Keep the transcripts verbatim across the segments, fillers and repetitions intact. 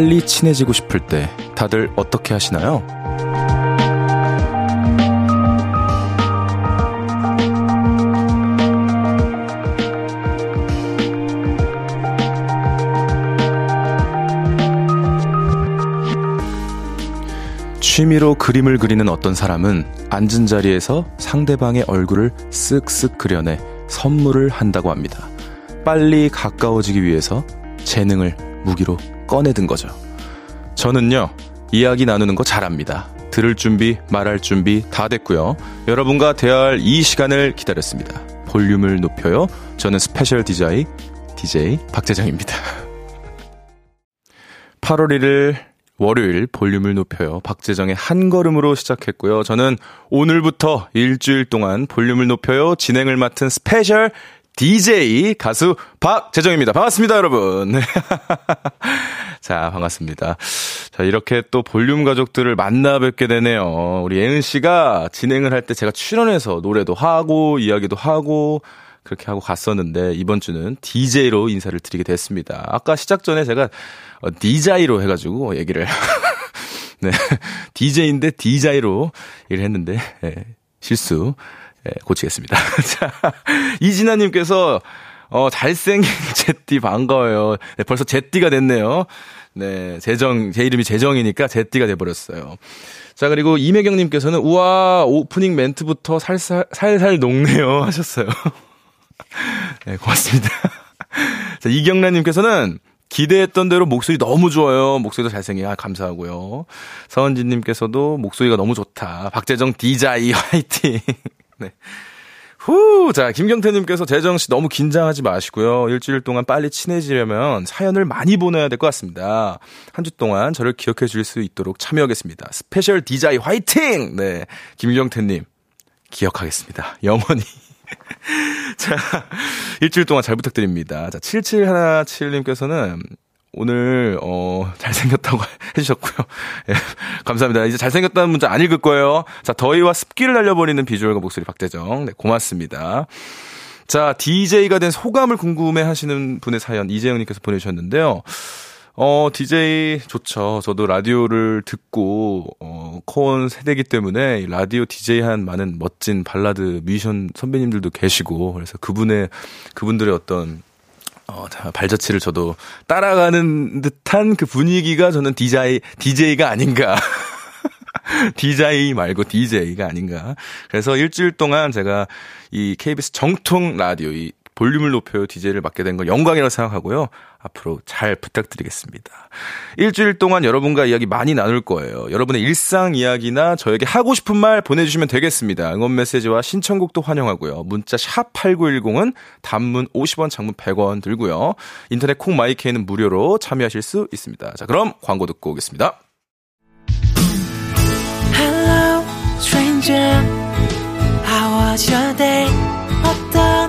빨리 친해지고 싶을 때 다들 어떻게 하시나요? 취미로 그림을 그리는 어떤 사람은 앉은 자리에서 상대방의 얼굴을 쓱쓱 그려내 선물을 한다고 합니다. 빨리 가까워지기 위해서 재능을 무기로 꺼내든 거죠. 저는요, 이야기 나누는 거 잘합니다. 들을 준비, 말할 준비 다 됐고요. 여러분과 대화할 이 시간을 기다렸습니다. 볼륨을 높여요. 저는 스페셜 디제이, 디제이 박재정입니다. 팔월 일일 월요일 볼륨을 높여요. 박재정의 한 걸음으로 시작했고요. 저는 오늘부터 일주일 동안 볼륨을 높여요 진행을 맡은 스페셜 디제이 가수 박재정입니다. 반갑습니다, 여러분. 자, 반갑습니다. 자, 이렇게 또 볼륨 가족들을 만나 뵙게 되네요. 우리 예은 씨가 진행을 할 때 제가 출연해서 노래도 하고 이야기도 하고 그렇게 하고 갔었는데 이번 주는 디제이로 인사를 드리게 됐습니다. 아까 시작 전에 제가 디제이로 해가지고 얘기를 네, 디제이인데 디제이로 얘기를 했는데 네, 실수 네, 고치겠습니다. 자, 이진아님께서 어, 잘생긴 제띠 반가워요. 네, 벌써 제띠가 됐네요. 네, 재정, 제 이름이 재정이니까 제띠가 돼버렸어요. 자, 그리고 이매경님께서는 우와 오프닝 멘트부터 살살 살살 녹네요 하셨어요. 네, 고맙습니다. 자, 이경란님께서는 기대했던 대로 목소리 너무 좋아요. 목소리도 잘생겨요. 아, 감사하고요. 서은진님께서도 목소리가 너무 좋다. 박재정 디제이 화이팅. 네. 후, 자, 김경태님께서 재정씨 너무 긴장하지 마시고요. 일주일 동안 빨리 친해지려면 사연을 많이 보내야 될 것 같습니다. 한 주 동안 저를 기억해 주실 수 있도록 참여하겠습니다. 스페셜 디제이 화이팅! 네. 김경태님, 기억하겠습니다. 영원히. 자, 일주일 동안 잘 부탁드립니다. 자, 칠칠일칠 님께서는 오늘, 어, 잘생겼다고 해주셨고요. 예, 감사합니다. 이제 잘생겼다는 문자 안 읽을 거예요. 자, 더위와 습기를 날려버리는 비주얼과 목소리 박재정. 네, 고맙습니다. 자, 디제이가 된 소감을 궁금해 하시는 분의 사연, 이재영님께서 보내주셨는데요. 어, 디제이 좋죠. 저도 라디오를 듣고, 어, 코온 세대이기 때문에 라디오 디제이 한 많은 멋진 발라드 뮤지션 선배님들도 계시고, 그래서 그분의, 그분들의 어떤, 어, 발자취를 저도 따라가는 듯한 그 분위기가 저는 디제이, 디제이가 아닌가. 디제이 말고 디제이가 아닌가. 그래서 일주일 동안 제가 이 케이비에스 정통 라디오, 이 볼륨을 높여요 디제이를 맡게 된 건 영광이라고 생각하고요. 앞으로 잘 부탁드리겠습니다. 일주일 동안 여러분과 이야기 많이 나눌 거예요. 여러분의 일상 이야기나 저에게 하고 싶은 말 보내주시면 되겠습니다. 응원 메시지와 신청곡도 환영하고요. 문자 샵 팔구일공은 단문 오십 원, 장문 백 원 들고요. 인터넷 콩 마이케이는 무료로 참여하실 수 있습니다. 자, 그럼 광고 듣고 오겠습니다. Hello, stranger. How was your day? 어떤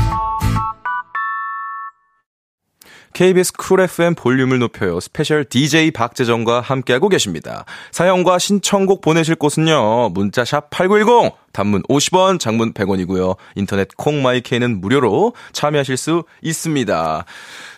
케이비에스 쿨 에프엠 볼륨을 높여요. 스페셜 디제이 박재정과 함께하고 계십니다. 사연과 신청곡 보내실 곳은요. 문자 샵 팔구일공, 단문 오십 원, 장문 백 원이고요. 인터넷 콩마이케이는 무료로 참여하실 수 있습니다.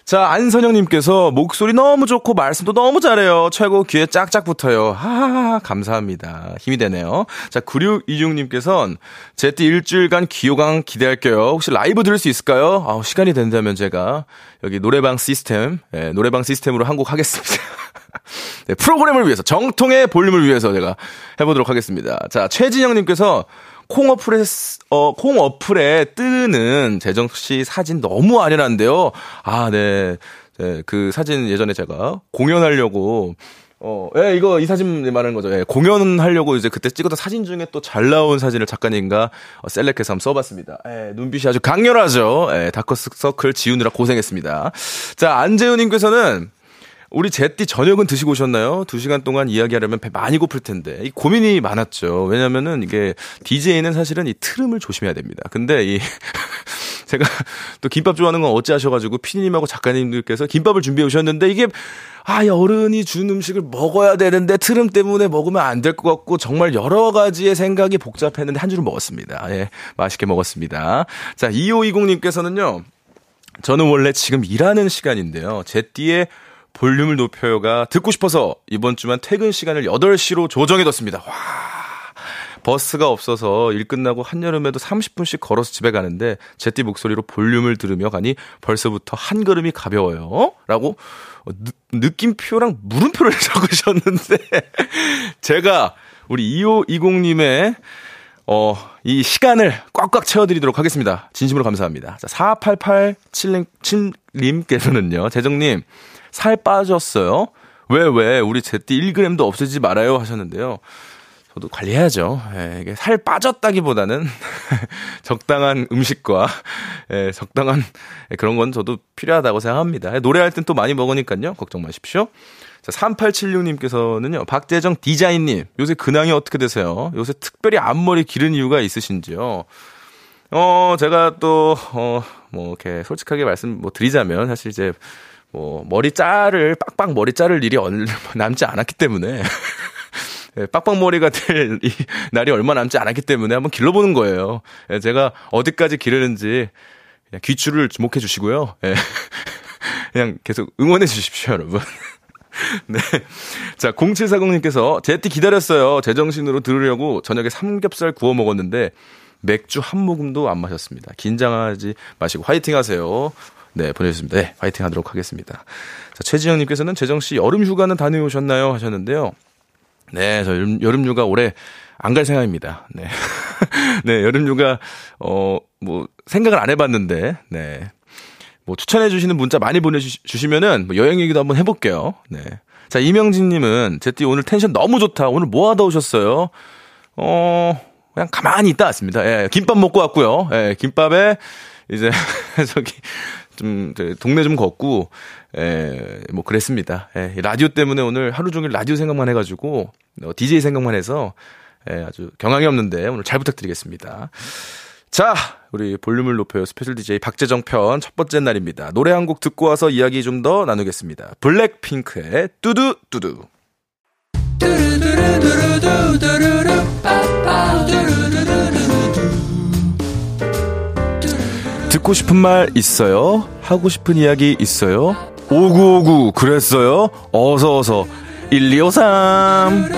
자, 안선영님께서 목소리 너무 좋고 말씀도 너무 잘해요. 최고 귀에 짝짝 붙어요. 아, 감사합니다. 힘이 되네요. 자, 구육이육 님께서는 제띠 일주일간 기호강 기대할게요. 혹시 라이브 들을 수 있을까요? 아, 시간이 된다면 제가 여기 노래방 시스템, 네, 노래방 시스템으로 한 곡 하겠습니다. 네, 프로그램을 위해서, 정통의 볼륨을 위해서 제가 해보도록 하겠습니다. 자, 최진영님께서 콩 어플에, 어, 콩 어플에 뜨는 재정씨 사진 너무 아련한데요. 아, 네. 네. 그 사진 예전에 제가 공연하려고, 어, 예, 이거, 이 사진 말하는 거죠. 예, 공연하려고 이제 그때 찍었던 사진 중에 또 잘 나온 사진을 작가님과 셀렉해서 한번 써봤습니다. 예, 눈빛이 아주 강렬하죠. 예, 다크서클 지우느라 고생했습니다. 자, 안재훈님께서는 우리 제띠 저녁은 드시고 오셨나요? 두 시간 동안 이야기하려면 배 많이 고플 텐데. 이 고민이 많았죠. 왜냐면은 이게 디제이는 사실은 이 트름을 조심해야 됩니다. 근데 이 제가 또 김밥 좋아하는 건 어찌하셔가지고 피디님하고 작가님들께서 김밥을 준비해 오셨는데 이게 아, 어른이 준 음식을 먹어야 되는데 트름 때문에 먹으면 안 될 것 같고 정말 여러 가지의 생각이 복잡했는데 한 줄을 먹었습니다. 예, 맛있게 먹었습니다. 자, 이오이공님께서는요. 저는 원래 지금 일하는 시간인데요. 제띠의 볼륨을 높여요가 듣고 싶어서 이번 주만 퇴근 시간을 여덟 시로 조정해뒀습니다. 와, 버스가 없어서 일 끝나고 한여름에도 삼십 분씩 걸어서 집에 가는데 제띠 목소리로 볼륨을 들으며 가니 벌써부터 한 걸음이 가벼워요. 라고 느, 느낌표랑 물음표를 적으셨는데 제가 우리 이오이공님의 어, 이 시간을 꽉꽉 채워드리도록 하겠습니다. 진심으로 감사합니다. 자, 사팔팔칠님께서는요. 재정님. 살 빠졌어요? 왜, 왜? 우리 제띠 일 그램도 없애지 말아요 하셨는데요. 저도 관리해야죠. 예, 이게 살 빠졌다기보다는 적당한 음식과 예, 적당한 그런 건 저도 필요하다고 생각합니다. 노래할 땐 또 많이 먹으니까요. 걱정 마십시오. 자, 삼팔칠육님께서는요. 박재정 디자인님. 요새 근황이 어떻게 되세요? 요새 특별히 앞머리 기른 이유가 있으신지요? 어, 제가 또, 어, 뭐, 이렇게 솔직하게 말씀 뭐 드리자면 사실 이제 뭐 머리 자를 빡빡 머리 자를 일이 얼마 남지 않았기 때문에 빡빡 머리가 될 이 날이 얼마 남지 않았기 때문에 한번 길러보는 거예요. 제가 어디까지 기르는지 그냥 귀추를 주목해 주시고요. 그냥 계속 응원해 주십시오, 여러분. 네, 자 공칠사공님께서 제띠 기다렸어요. 제정신으로 들으려고 저녁에 삼겹살 구워 먹었는데 맥주 한 모금도 안 마셨습니다. 긴장하지 마시고 화이팅하세요. 네, 보내주셨습니다. 네, 화이팅 하도록 하겠습니다. 자, 최지영님께서는 재정씨 여름휴가는 다녀오셨나요? 하셨는데요. 네, 저 여름, 여름휴가 올해 안 갈 생각입니다. 네. 네, 여름휴가, 어, 뭐, 생각을 안 해봤는데, 네. 뭐, 추천해주시는 문자 많이 보내주시면은 뭐 여행 얘기도 한번 해볼게요. 네. 자, 이명진님은 제띠 오늘 텐션 너무 좋다. 오늘 뭐 하다 오셨어요? 어, 그냥 가만히 있다 왔습니다. 예, 김밥 먹고 왔고요. 예, 김밥에 이제, 저기, 좀 동네 좀 걷고 에, 뭐 그랬습니다. 에, 라디오 때문에 오늘 하루 종일 라디오 생각만 해가지고 어, 디제이 생각만 해서 에, 아주 경황이 없는데 오늘 잘 부탁드리겠습니다. 자, 우리 볼륨을 높여요 스페셜 디제이 박재정 편 첫 번째 날입니다. 노래 한 곡 듣고 와서 이야기 좀 더 나누겠습니다. 블랙핑크의 뚜두 뚜두. 듣고 싶은 말 있어요? 하고 싶은 이야기 있어요? 오구오구 그랬어요? 어서어서 일이오삼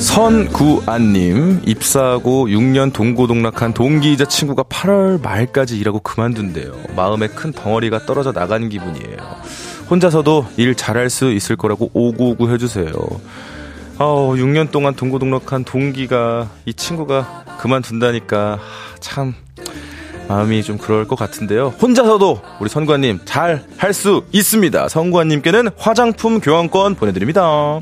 선구안님 입사하고 육 년 동고동락한 동기이자 친구가 팔월 말까지 일하고 그만둔대요. 마음에 큰 덩어리가 떨어져 나간 기분이에요. 혼자서도 일 잘할 수 있을 거라고 오구오구 해주세요. 아우, 육 년 동안 동고동락한 동기가 이 친구가 그만둔다니까 참 마음이 좀 그럴 것 같은데요. 혼자서도 우리 선관님 잘 할 수 있습니다. 선관님께는 화장품 교환권 보내드립니다.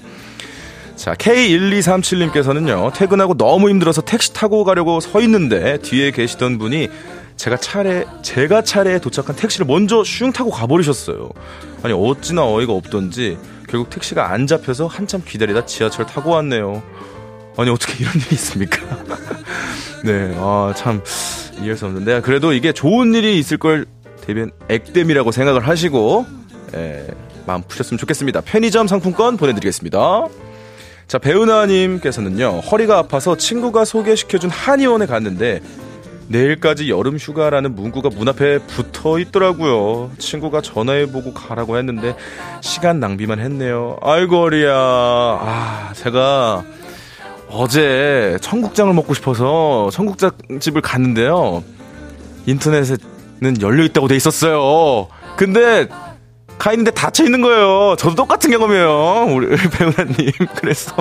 자, 케이 일이삼칠님께서는요. 퇴근하고 너무 힘들어서 택시 타고 가려고 서 있는데 뒤에 계시던 분이 제가 차례, 제가 차례에 도착한 택시를 먼저 슝 타고 가버리셨어요. 아니 어찌나 어이가 없던지 결국 택시가 안 잡혀서 한참 기다리다 지하철 타고 왔네요. 아니 어떻게 이런 일이 있습니까? 네, 아, 참 이해할 수 없는데 그래도 이게 좋은 일이 있을 걸 대변 액땜이라고 생각을 하시고 에, 마음 푸셨으면 좋겠습니다. 편의점 상품권 보내드리겠습니다. 자, 배은아님께서는요. 허리가 아파서 친구가 소개시켜준 한의원에 갔는데 내일까지 여름 휴가라는 문구가 문 앞에 붙어 있더라고요. 친구가 전화해보고 가라고 했는데 시간 낭비만 했네요. 아이고 허리야. 아, 제가 어제 청국장을 먹고 싶어서 청국장집을 갔는데요. 인터넷에는 열려있다고 돼 있었어요. 근데 가 있는데 닫혀 있는 거예요. 저도 똑같은 경험이에요. 우리 배우나님. 그래서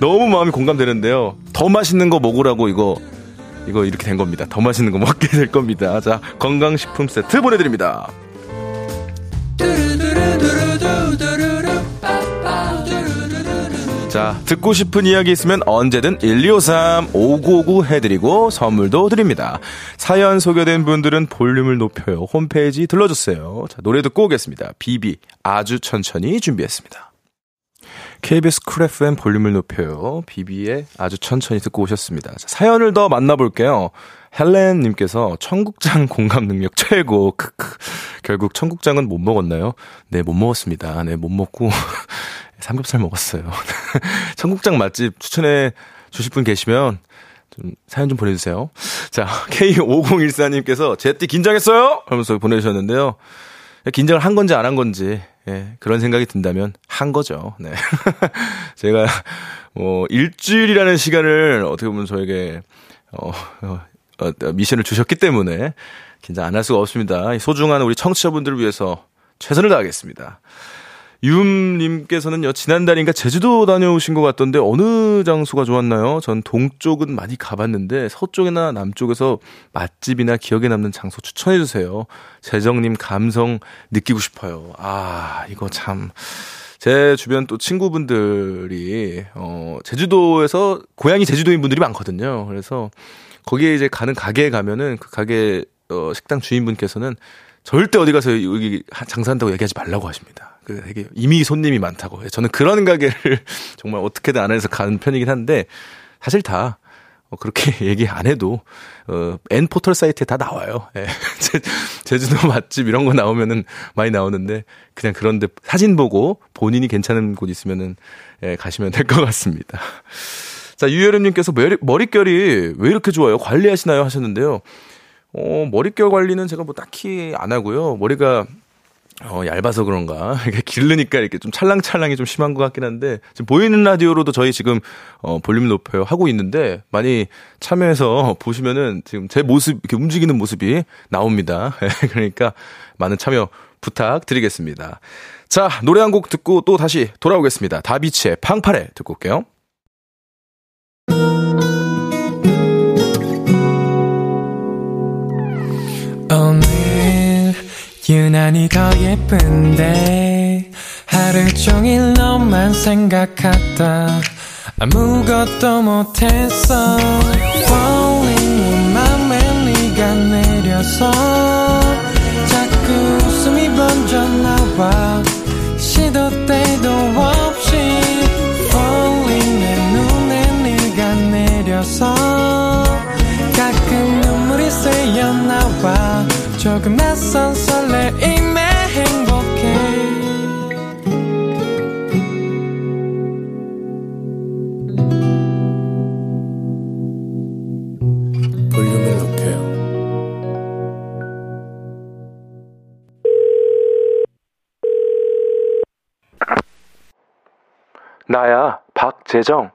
너무 마음이 공감되는데요. 더 맛있는 거 먹으라고 이거 이거 이렇게 된 겁니다. 더 맛있는 거 먹게 될 겁니다. 자, 건강식품 세트 보내드립니다. 자, 듣고 싶은 이야기 있으면 언제든 일이오삼 오구오구 해드리고 선물도 드립니다. 사연 소개된 분들은 볼륨을 높여요 홈페이지 들러주세요. 자, 노래 듣고 오겠습니다. 비비 아주 천천히 준비했습니다. 케이비에스 쿨 에프엠 볼륨을 높여요. 비비의 아주 천천히 듣고 오셨습니다. 자, 사연을 더 만나볼게요. 헬렌님께서 청국장 공감 능력 최고. 크크. 결국 청국장은 못 먹었나요? 네, 못 먹었습니다. 네, 못 먹고 삼겹살 먹었어요. 청국장 맛집 추천해 주실 분 계시면 좀 사연 좀 보내주세요. 자, 케이 오공일사님께서 제띠 긴장했어요? 하면서 보내주셨는데요. 긴장을 한 건지 안 한 건지, 예, 그런 생각이 든다면 한 거죠. 네. 제가 뭐 일주일이라는 시간을 어떻게 보면 저에게 어, 어, 어, 미션을 주셨기 때문에 긴장 안 할 수가 없습니다. 소중한 우리 청취자분들을 위해서 최선을 다하겠습니다. 윰님께서는요, 지난달인가 제주도 다녀오신 것 같던데 어느 장소가 좋았나요? 전 동쪽은 많이 가봤는데 서쪽이나 남쪽에서 맛집이나 기억에 남는 장소 추천해주세요. 재정님 감성 느끼고 싶어요. 아, 이거 참. 제 주변 또 친구분들이, 어, 제주도에서, 고향이 제주도인 분들이 많거든요. 그래서 거기에 이제 가는 가게에 가면은 그 가게, 어, 식당 주인분께서는 절대 어디 가서 여기 장사한다고 얘기하지 말라고 하십니다. 그 되게 이미 손님이 많다고. 저는 그런 가게를 정말 어떻게든 안 해서 가는 편이긴 한데, 사실 다 그렇게 얘기 안 해도 어, N 포털 사이트에 다 나와요. 예. 제주도 맛집 이런 거 나오면은 많이 나오는데, 그냥 그런데 사진 보고 본인이 괜찮은 곳 있으면은, 예, 가시면 될 것 같습니다. 자, 유여름님께서 머리, 머릿결이 왜 이렇게 좋아요? 관리하시나요? 하셨는데요. 어, 머릿결 관리는 제가 뭐 딱히 안 하고요. 머리가, 어, 얇아서 그런가. 이렇게 기르니까 이렇게 좀 찰랑찰랑이 좀 심한 것 같긴 한데, 지금 보이는 라디오로도 저희 지금, 어, 볼륨 높여요 하고 있는데, 많이 참여해서 보시면은 지금 제 모습, 이렇게 움직이는 모습이 나옵니다. 그러니까 많은 참여 부탁드리겠습니다. 자, 노래 한 곡 듣고 또 다시 돌아오겠습니다. 다비치의 팡파레 듣고 올게요. 오늘 유난히 더 예쁜데 하루 종일 너만 생각하다 아무것도 못했어. Falling 내 맘에 네가 내려서 자꾸 웃음이 번져 나와 시도 때도 없이. Falling 내 눈에 네가 내려서 가끔 눈물이 새어나와 조금 낯선 설레임에 행복해. 볼륨을 높여요. 나야, 박재정.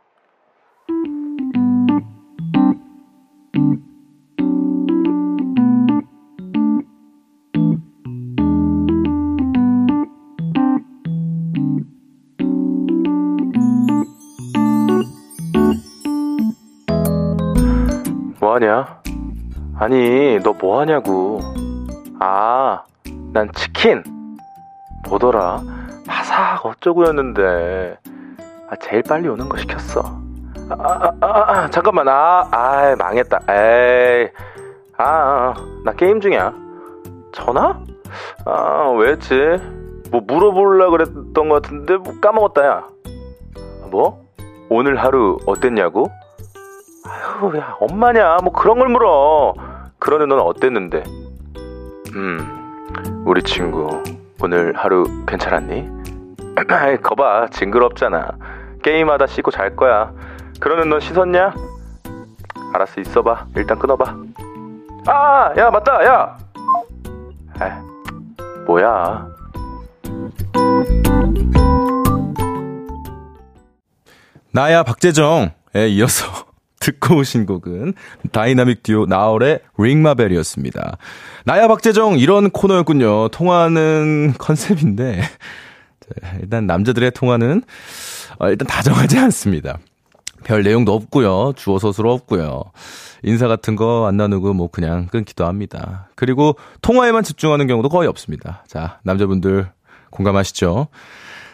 뭐하냐? 아니, 너 뭐하냐고. 아, 난 치킨 뭐더라? 바삭 어쩌고였는데, 아, 제일 빨리 오는 거 시켰어. 아, 아, 아, 아 잠깐만. 아, 아 망했다. 에이, 아, 나 게임 중이야. 전화? 아, 왜지? 뭐 물어보려 그랬던 것 같은데 뭐 까먹었다. 야, 뭐? 오늘 하루 어땠냐고? 아유, 야, 엄마냐 뭐 그런 걸 물어. 그러는 넌 어땠는데? 음, 우리 친구 오늘 하루 괜찮았니? 거봐, 징그럽잖아. 게임하다 씻고 잘 거야. 그러는 넌 씻었냐? 알았어, 있어봐. 일단 끊어봐. 아, 야, 맞다. 야, 에이, 뭐야. 나야, 박재정에 이어서 듣고 오신 곡은 다이나믹 듀오 나얼의 링마벨이었습니다. 나야, 박재정, 이런 코너였군요. 통화는 컨셉인데, 일단 남자들의 통화는 일단 다정하지 않습니다. 별 내용도 없고요. 주어서수로 없고요. 인사 같은 거 안 나누고 뭐 그냥 끊기도 합니다. 그리고 통화에만 집중하는 경우도 거의 없습니다. 자, 남자분들 공감하시죠?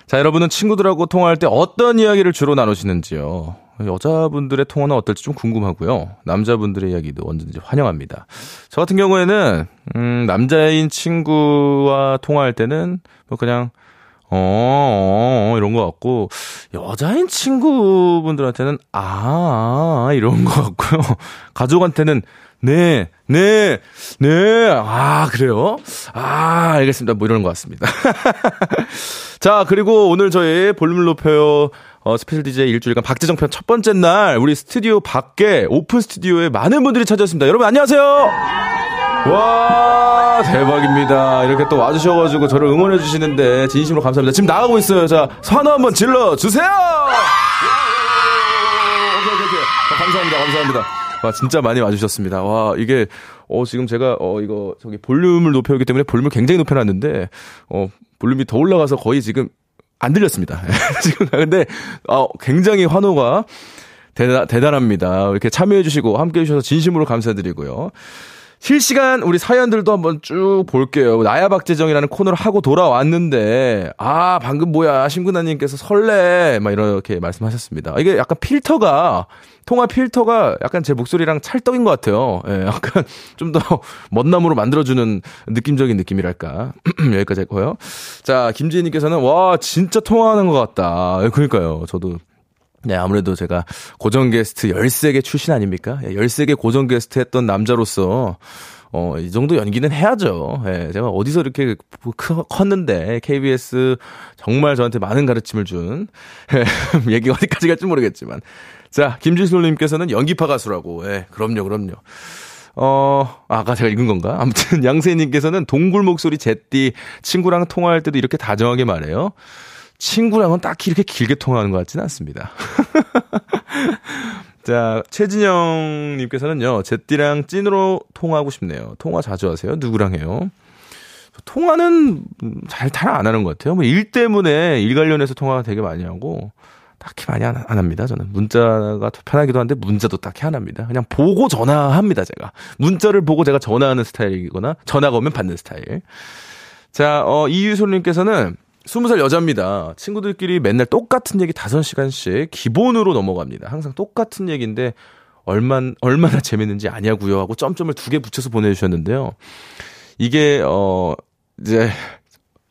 자, 여러분은 친구들하고 통화할 때 어떤 이야기를 주로 나누시는지요? 여자분들의 통화는 어떨지 좀 궁금하고요. 남자분들의 이야기도 언제든지 환영합니다. 저 같은 경우에는 음, 남자인 친구와 통화할 때는 뭐 그냥 어, 어, 어 이런 거 같고, 여자인 친구분들한테는 아, 아 이런 거 같고요. 가족한테는 네, 네, 네, 아, 그래요? 아, 알겠습니다. 뭐 이런 것 같습니다. 자, 그리고 오늘 저희 볼륨을 높여요 어, 스페셜 디제이 일주일간 박재정 편 첫 번째 날, 우리 스튜디오 밖에 오픈 스튜디오에 많은 분들이 찾아왔습니다. 여러분, 안녕하세요! 와, 대박입니다. 이렇게 또 와주셔가지고 저를 응원해주시는데 진심으로 감사합니다. 지금 나가고 있어요. 자, 선호 한번 질러주세요! 오케이, 오케이, 오케이. 어, 감사합니다. 감사합니다. 와, 진짜 많이 와주셨습니다. 와, 이게, 어, 지금 제가, 어, 이거, 저기, 볼륨을 높여오기 때문에 볼륨을 굉장히 높여놨는데, 어, 볼륨이 더 올라가서 거의 지금 안 들렸습니다. 지금, 근데, 어, 굉장히 환호가 대단, 대단합니다. 이렇게 참여해주시고, 함께 해주셔서 진심으로 감사드리고요. 실시간 우리 사연들도 한번 쭉 볼게요. 나야 박재정이라는 코너를 하고 돌아왔는데, 아, 방금 뭐야, 심근아님께서 설레 막 이렇게 말씀하셨습니다. 이게 약간 필터가, 통화 필터가 약간 제 목소리랑 찰떡인 것 같아요. 예, 약간 좀 더 멋나무로 만들어주는 느낌적인 느낌이랄까. 여기까지 했고요. 자, 김지희님께서는 와, 진짜 통화하는 것 같다. 예, 그러니까요. 저도. 네, 아무래도 제가 고정 게스트 열세 개 출신 아닙니까? 열세 개 고정 게스트 했던 남자로서, 어, 이 정도 연기는 해야죠. 예, 제가 어디서 이렇게 컸는데, 케이비에스 정말 저한테 많은 가르침을 준, 예, 얘기가 어디까지 갈지 모르겠지만. 자, 김진솔님께서는 연기파 가수라고. 예, 그럼요, 그럼요. 어, 아까 제가 읽은 건가? 아무튼, 양세희님께서는 동굴 목소리 제띠, 친구랑 통화할 때도 이렇게 다정하게 말해요. 친구랑은 딱히 이렇게 길게 통화하는 것 같지는 않습니다. 자, 최진영님께서는요, 제띠랑 찐으로 통화하고 싶네요. 통화 자주 하세요? 누구랑 해요? 통화는 잘, 잘 안 하는 것 같아요. 뭐 일 때문에, 일 관련해서 통화 되게 많이 하고, 딱히 많이 안, 안 합니다. 저는 문자가 더 편하기도 한데 문자도 딱히 안 합니다. 그냥 보고 전화합니다. 제가 문자를 보고 제가 전화하는 스타일이거나 전화가 오면 받는 스타일. 자, 어, 이유솔님께서는 스무 살 여자입니다. 친구들끼리 맨날 똑같은 얘기 다섯 시간씩 기본으로 넘어갑니다. 항상 똑같은 얘기인데 얼만, 얼마나 재밌는지 아냐고요 하고 점점을 두 개 붙여서 보내주셨는데요. 이게 어 이제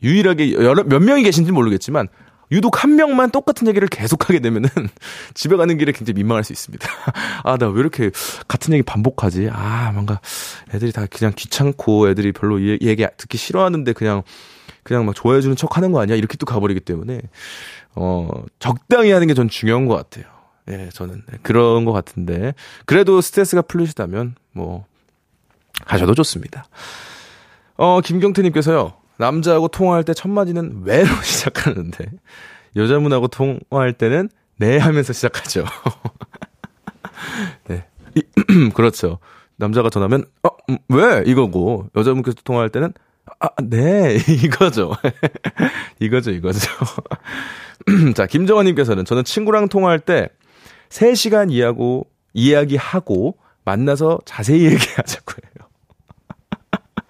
유일하게 여러, 몇 명이 계신지 모르겠지만 유독 한 명만 똑같은 얘기를 계속하게 되면은 집에 가는 길에 굉장히 민망할 수 있습니다. 아, 나 왜 이렇게 같은 얘기 반복하지? 아, 뭔가 애들이 다 그냥 귀찮고 애들이 별로 이 얘기 듣기 싫어하는데 그냥 그냥 막 좋아해주는 척 하는 거 아니야? 이렇게 또 가버리기 때문에, 어, 적당히 하는 게 전 중요한 것 같아요. 예, 저는. 그런 것 같은데. 그래도 스트레스가 풀리시다면, 뭐, 가셔도 좋습니다. 어, 김경태님께서요, 남자하고 통화할 때 첫마디는 왜로 시작하는데, 여자분하고 통화할 때는 네 하면서 시작하죠. 네. 그렇죠. 남자가 전하면, 어, 왜? 이거고, 여자분께서 통화할 때는, 아, 네, 이거죠. 이거죠, 이거죠. 자, 김정환님께서는 저는 친구랑 통화할 때 세 시간 이야기하고, 이야기하고 만나서 자세히 얘기하자고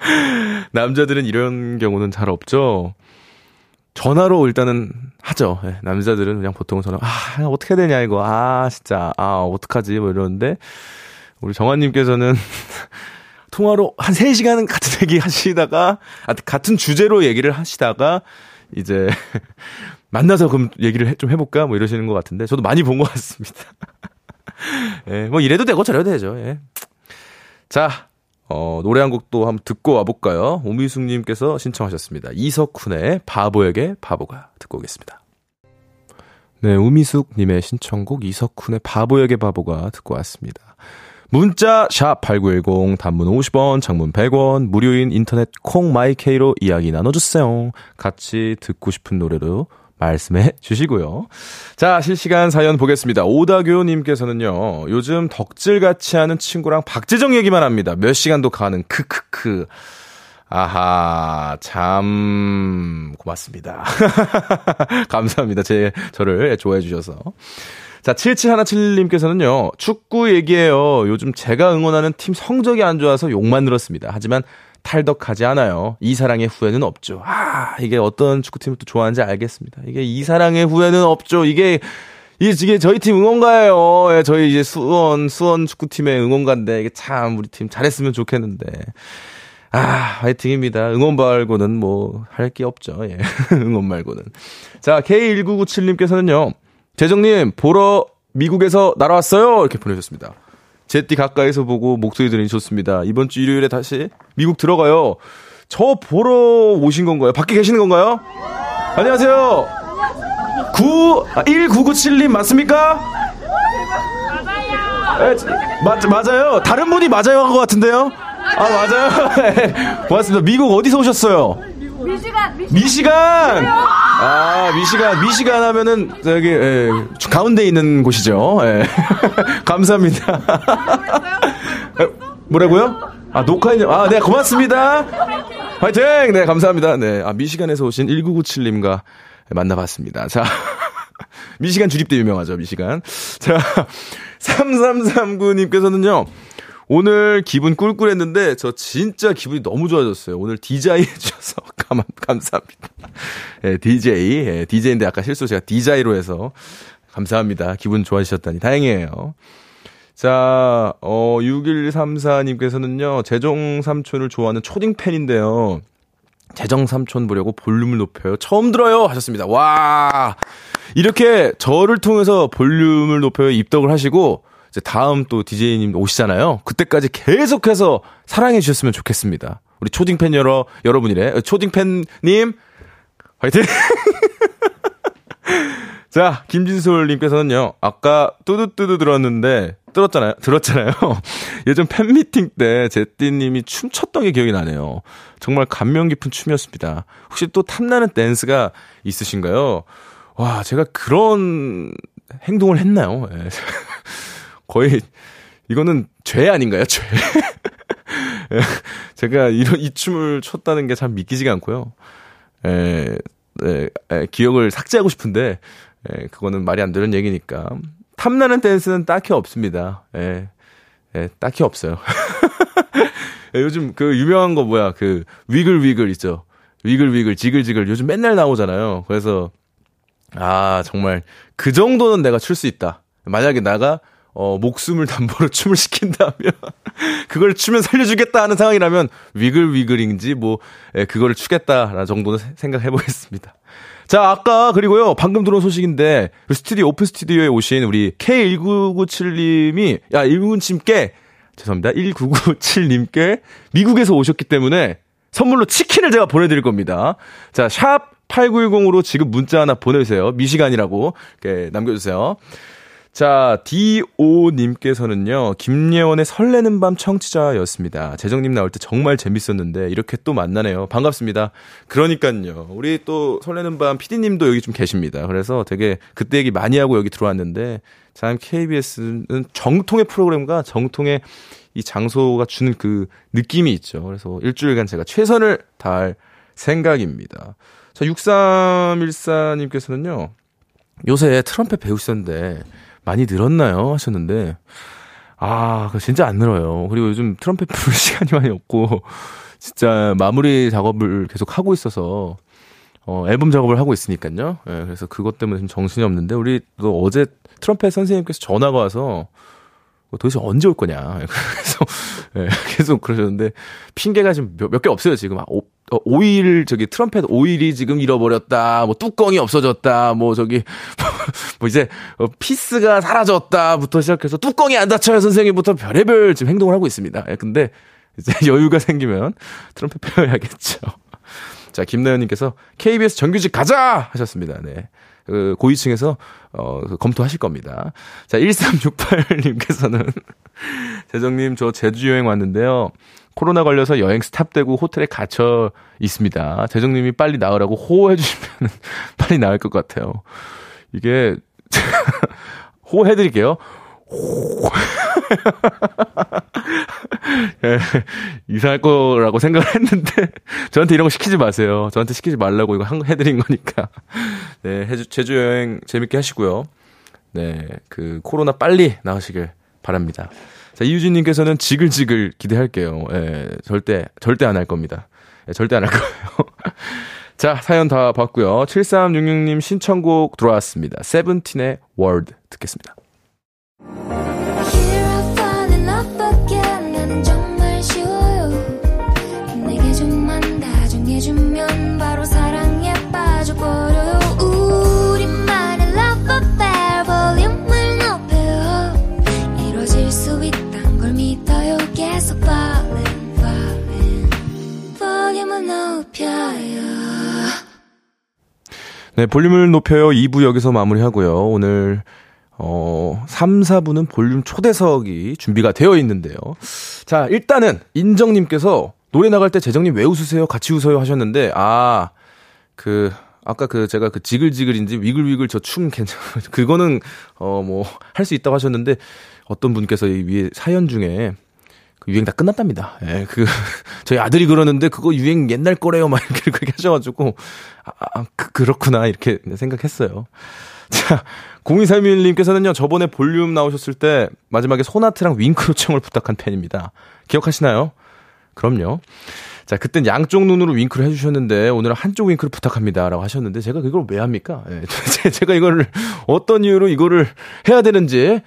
해요. 남자들은 이런 경우는 잘 없죠. 전화로 일단은 하죠. 남자들은 그냥 보통은 전화, 아, 어떻게 해야 되냐, 이거. 아, 진짜. 아, 어떡하지. 뭐 이러는데, 우리 정환님께서는 통화로 한 세 시간 같은 얘기 하시다가, 같은 주제로 얘기를 하시다가, 이제, 만나서 그럼 얘기를 해, 좀 해볼까? 뭐 이러시는 것 같은데, 저도 많이 본 것 같습니다. 예, 뭐 이래도 되고 저래도 되죠, 예. 자, 어, 노래 한 곡도 한번 듣고 와볼까요? 오미숙님께서 신청하셨습니다. 이석훈의 바보에게 바보가 듣고 오겠습니다. 네, 오미숙님의 신청곡 이석훈의 바보에게 바보가 듣고 왔습니다. 문자 샵 팔구일공, 단문 오십 원, 장문 백 원, 무료인 인터넷 콩마이케이로 이야기 나눠주세요. 같이 듣고 싶은 노래로 말씀해 주시고요. 자, 실시간 사연 보겠습니다. 오다교님께서는요, 요즘 덕질같이 하는 친구랑 박재정 얘기만 합니다. 몇 시간도 가는 크크크. 아하, 참 고맙습니다. 감사합니다. 제 저를 좋아해 주셔서. 자, 칠칠일칠 님께서는요, 축구 얘기예요. 요즘 제가 응원하는 팀 성적이 안 좋아서 욕만 늘었습니다. 하지만 탈덕하지 않아요. 이 사랑의 후회는 없죠. 아, 이게 어떤 축구팀을 또 좋아하는지 알겠습니다. 이게 이 사랑의 후회는 없죠. 이게 이게 저희 팀 응원가예요. 예, 저희 이제 수원 수원 축구팀의 응원가인데 이게 참 우리 팀 잘했으면 좋겠는데. 아, 화이팅입니다. 응원 말고는 뭐 할 게 없죠. 예. 응원 말고는. 자, 케이 일구구칠님께서는요. 재정님, 보러 미국에서 날아왔어요. 이렇게 보내주셨습니다. 제띠 가까이서 보고 목소리 들으니 좋습니다. 이번 주 일요일에 다시 미국 들어가요. 저 보러 오신 건가요? 밖에 계시는 건가요? 안녕하세요. 일구구칠님 맞습니까? 맞아요. 네, 맞아요. 다른 분이 맞아요 한 것 같은데요? 아, 맞아요. 고맙습니다. 미국 어디서 오셨어요? 미시간. 미시간. 미시간. 아, 미시간. 미시간 하면은 저기 예, 가운데 있는 곳이죠. 예. 감사합니다. 뭐라고요? 아, 녹화인. 아, 네, 고맙습니다. 화이팅. 네, 감사합니다. 네, 아, 미시간에서 오신 일구구칠님과 만나봤습니다. 자, 미시간 주립대 유명하죠. 미시간. 자, 삼삼삼구님께서는요. 오늘 기분 꿀꿀했는데 저 진짜 기분이 너무 좋아졌어요. 오늘 디제이 해주셔서 감, 감사합니다. 예, 디제이, 예, 디제이인데 아까 실수 제가 디제이로 해서 감사합니다. 기분 좋아지셨다니 다행이에요. 자, 어, 육일삼사님께서는요. 재정 삼촌을 좋아하는 초딩 팬인데요. 재정 삼촌 보려고 볼륨을 높여요. 처음 들어요 하셨습니다. 와, 이렇게 저를 통해서 볼륨을 높여요 입덕을 하시고 다음 또 디제이님 오시잖아요. 그때까지 계속해서 사랑해 주셨으면 좋겠습니다. 우리 초딩팬 여러, 여러분이래. 초딩팬님, 화이팅! 자, 김진솔님께서는요, 아까 뚜두뚜두 들었는데, 들었잖아요. 들었잖아요. 예전 팬미팅 때 제띠님이 춤췄던 게 기억이 나네요. 정말 감명 깊은 춤이었습니다. 혹시 또 탐나는 댄스가 있으신가요? 와, 제가 그런 행동을 했나요? 예. 거의 이거는 죄 아닌가요? 죄. 제가 이런 이 춤을 췄다는 게 참 믿기지가 않고요. 에, 에, 에, 기억을 삭제하고 싶은데 에, 그거는 말이 안 되는 얘기니까. 탐나는 댄스는 딱히 없습니다. 에, 에, 딱히 없어요. 에, 요즘 그 유명한 거 뭐야? 그 위글 위글 있죠. 위글 위글 지글지글 요즘 맨날 나오잖아요. 그래서 아 정말 그 정도는 내가 출 수 있다. 만약에 나가 어, 목숨을 담보로 춤을 시킨다면, 그걸 추면 살려주겠다 하는 상황이라면, 위글위글인지, 뭐, 예, 그거를 추겠다 정도는 생각해보겠습니다. 자, 아까, 그리고요, 방금 들어온 소식인데, 스튜디오, 오픈 스튜디오에 오신 우리 케이 일구구칠님이, 야, 일구구칠님께, 죄송합니다. 일구구칠님께 미국에서 오셨기 때문에 선물로 치킨을 제가 보내드릴 겁니다. 자, 샵 팔구일공으로 지금 문자 하나 보내주세요. 미시간이라고, 이렇게 남겨주세요. 자, 디오님께서는요. 김예원의 설레는 밤 청취자였습니다. 재정님 나올 때 정말 재밌었는데 이렇게 또 만나네요. 반갑습니다. 그러니까요. 우리 또 설레는 밤 피디님도 여기 좀 계십니다. 그래서 되게 그때 얘기 많이 하고 여기 들어왔는데 참 케이비에스는 정통의 프로그램과 정통의 이 장소가 주는 그 느낌이 있죠. 그래서 일주일간 제가 최선을 다할 생각입니다. 자, 육삼일사님께서는요. 요새 트럼펫 배우시던데 많이 늘었나요? 하셨는데 아 진짜 안 늘어요. 그리고 요즘 트럼펫 부를 시간이 많이 없고 진짜 마무리 작업을 계속 하고 있어서 어, 앨범 작업을 하고 있으니까요. 예, 그래서 그것 때문에 지금 정신이 없는데 우리 또 어제 트럼펫 선생님께서 전화가 와서 도대체 언제 올 거냐 그래서 예, 계속 그러셨는데 핑계가 지금 몇 개 없어요. 지금 오, 오일 저기 트럼펫 오일이 지금 잃어버렸다. 뭐 뚜껑이 없어졌다. 뭐 저기 뭐 이제 피스가 사라졌다부터 시작해서 뚜껑이 안 닫혀요 선생님부터 별의별 지금 행동을 하고 있습니다. 예, 근데 이제 여유가 생기면 트럼펫 배워야겠죠. 자, 김나연님께서 케이비에스 정규직 가자 하셨습니다. 네. 그 고위층에서 어, 검토하실 겁니다. 자, 일삼육팔님께서는 재정님 저 제주 여행 왔는데요. 코로나 걸려서 여행 스탑되고 호텔에 갇혀 있습니다. 재정님이 빨리 나으라고 호호해 주시면 빨리 나을 것 같아요. 이게 호호해 드릴게요. 호 예, 이상할 거라고 생각을 했는데 저한테 이런 거 시키지 마세요. 저한테 시키지 말라고 이거 한 거 해드린 거니까. 네, 제주 여행 재밌게 하시고요. 네, 그 코로나 빨리 나으시길 바랍니다. 자, 이유진님께서는 지글지글 기대할게요. 예, 절대, 절대 안 할 겁니다. 예, 절대 안 할 거예요. 자, 사연 다 봤고요. 칠삼육육님 신청곡 들어왔습니다. 세븐틴의 월드 듣겠습니다. 네, 볼륨을 높여요. 이 부 여기서 마무리하고요. 오늘 어, 삼, 사부는 볼륨 초대석이 준비가 되어 있는데요. 자, 일단은 인정님께서 노래 나갈 때 재정님 왜 웃으세요? 같이 웃어요 하셨는데, 아, 그 아까 그 제가 그 지글지글인지 위글위글 저 춤 괜찮, 그거는 어, 뭐 할 수 있다고 하셨는데, 어떤 분께서 이 위에 사연 중에 그 유행 다 끝났답니다. 예, 그 저희 아들이 그러는데 그거 유행 옛날 거래요 막 이렇게 그렇게 하셔가지고 아, 그, 그렇구나 이렇게 생각했어요. 자, 공이삼일님께서는요, 저번에 볼륨 나오셨을 때 마지막에 소나트랑 윙크 요청을 부탁한 팬입니다. 기억하시나요? 그럼요. 자, 그땐 양쪽 눈으로 윙크를 해주셨는데 오늘은 한쪽 윙크를 부탁합니다라고 하셨는데, 제가 이걸 왜 합니까? 예, 제가 이거를 어떤 이유로 이거를 해야 되는지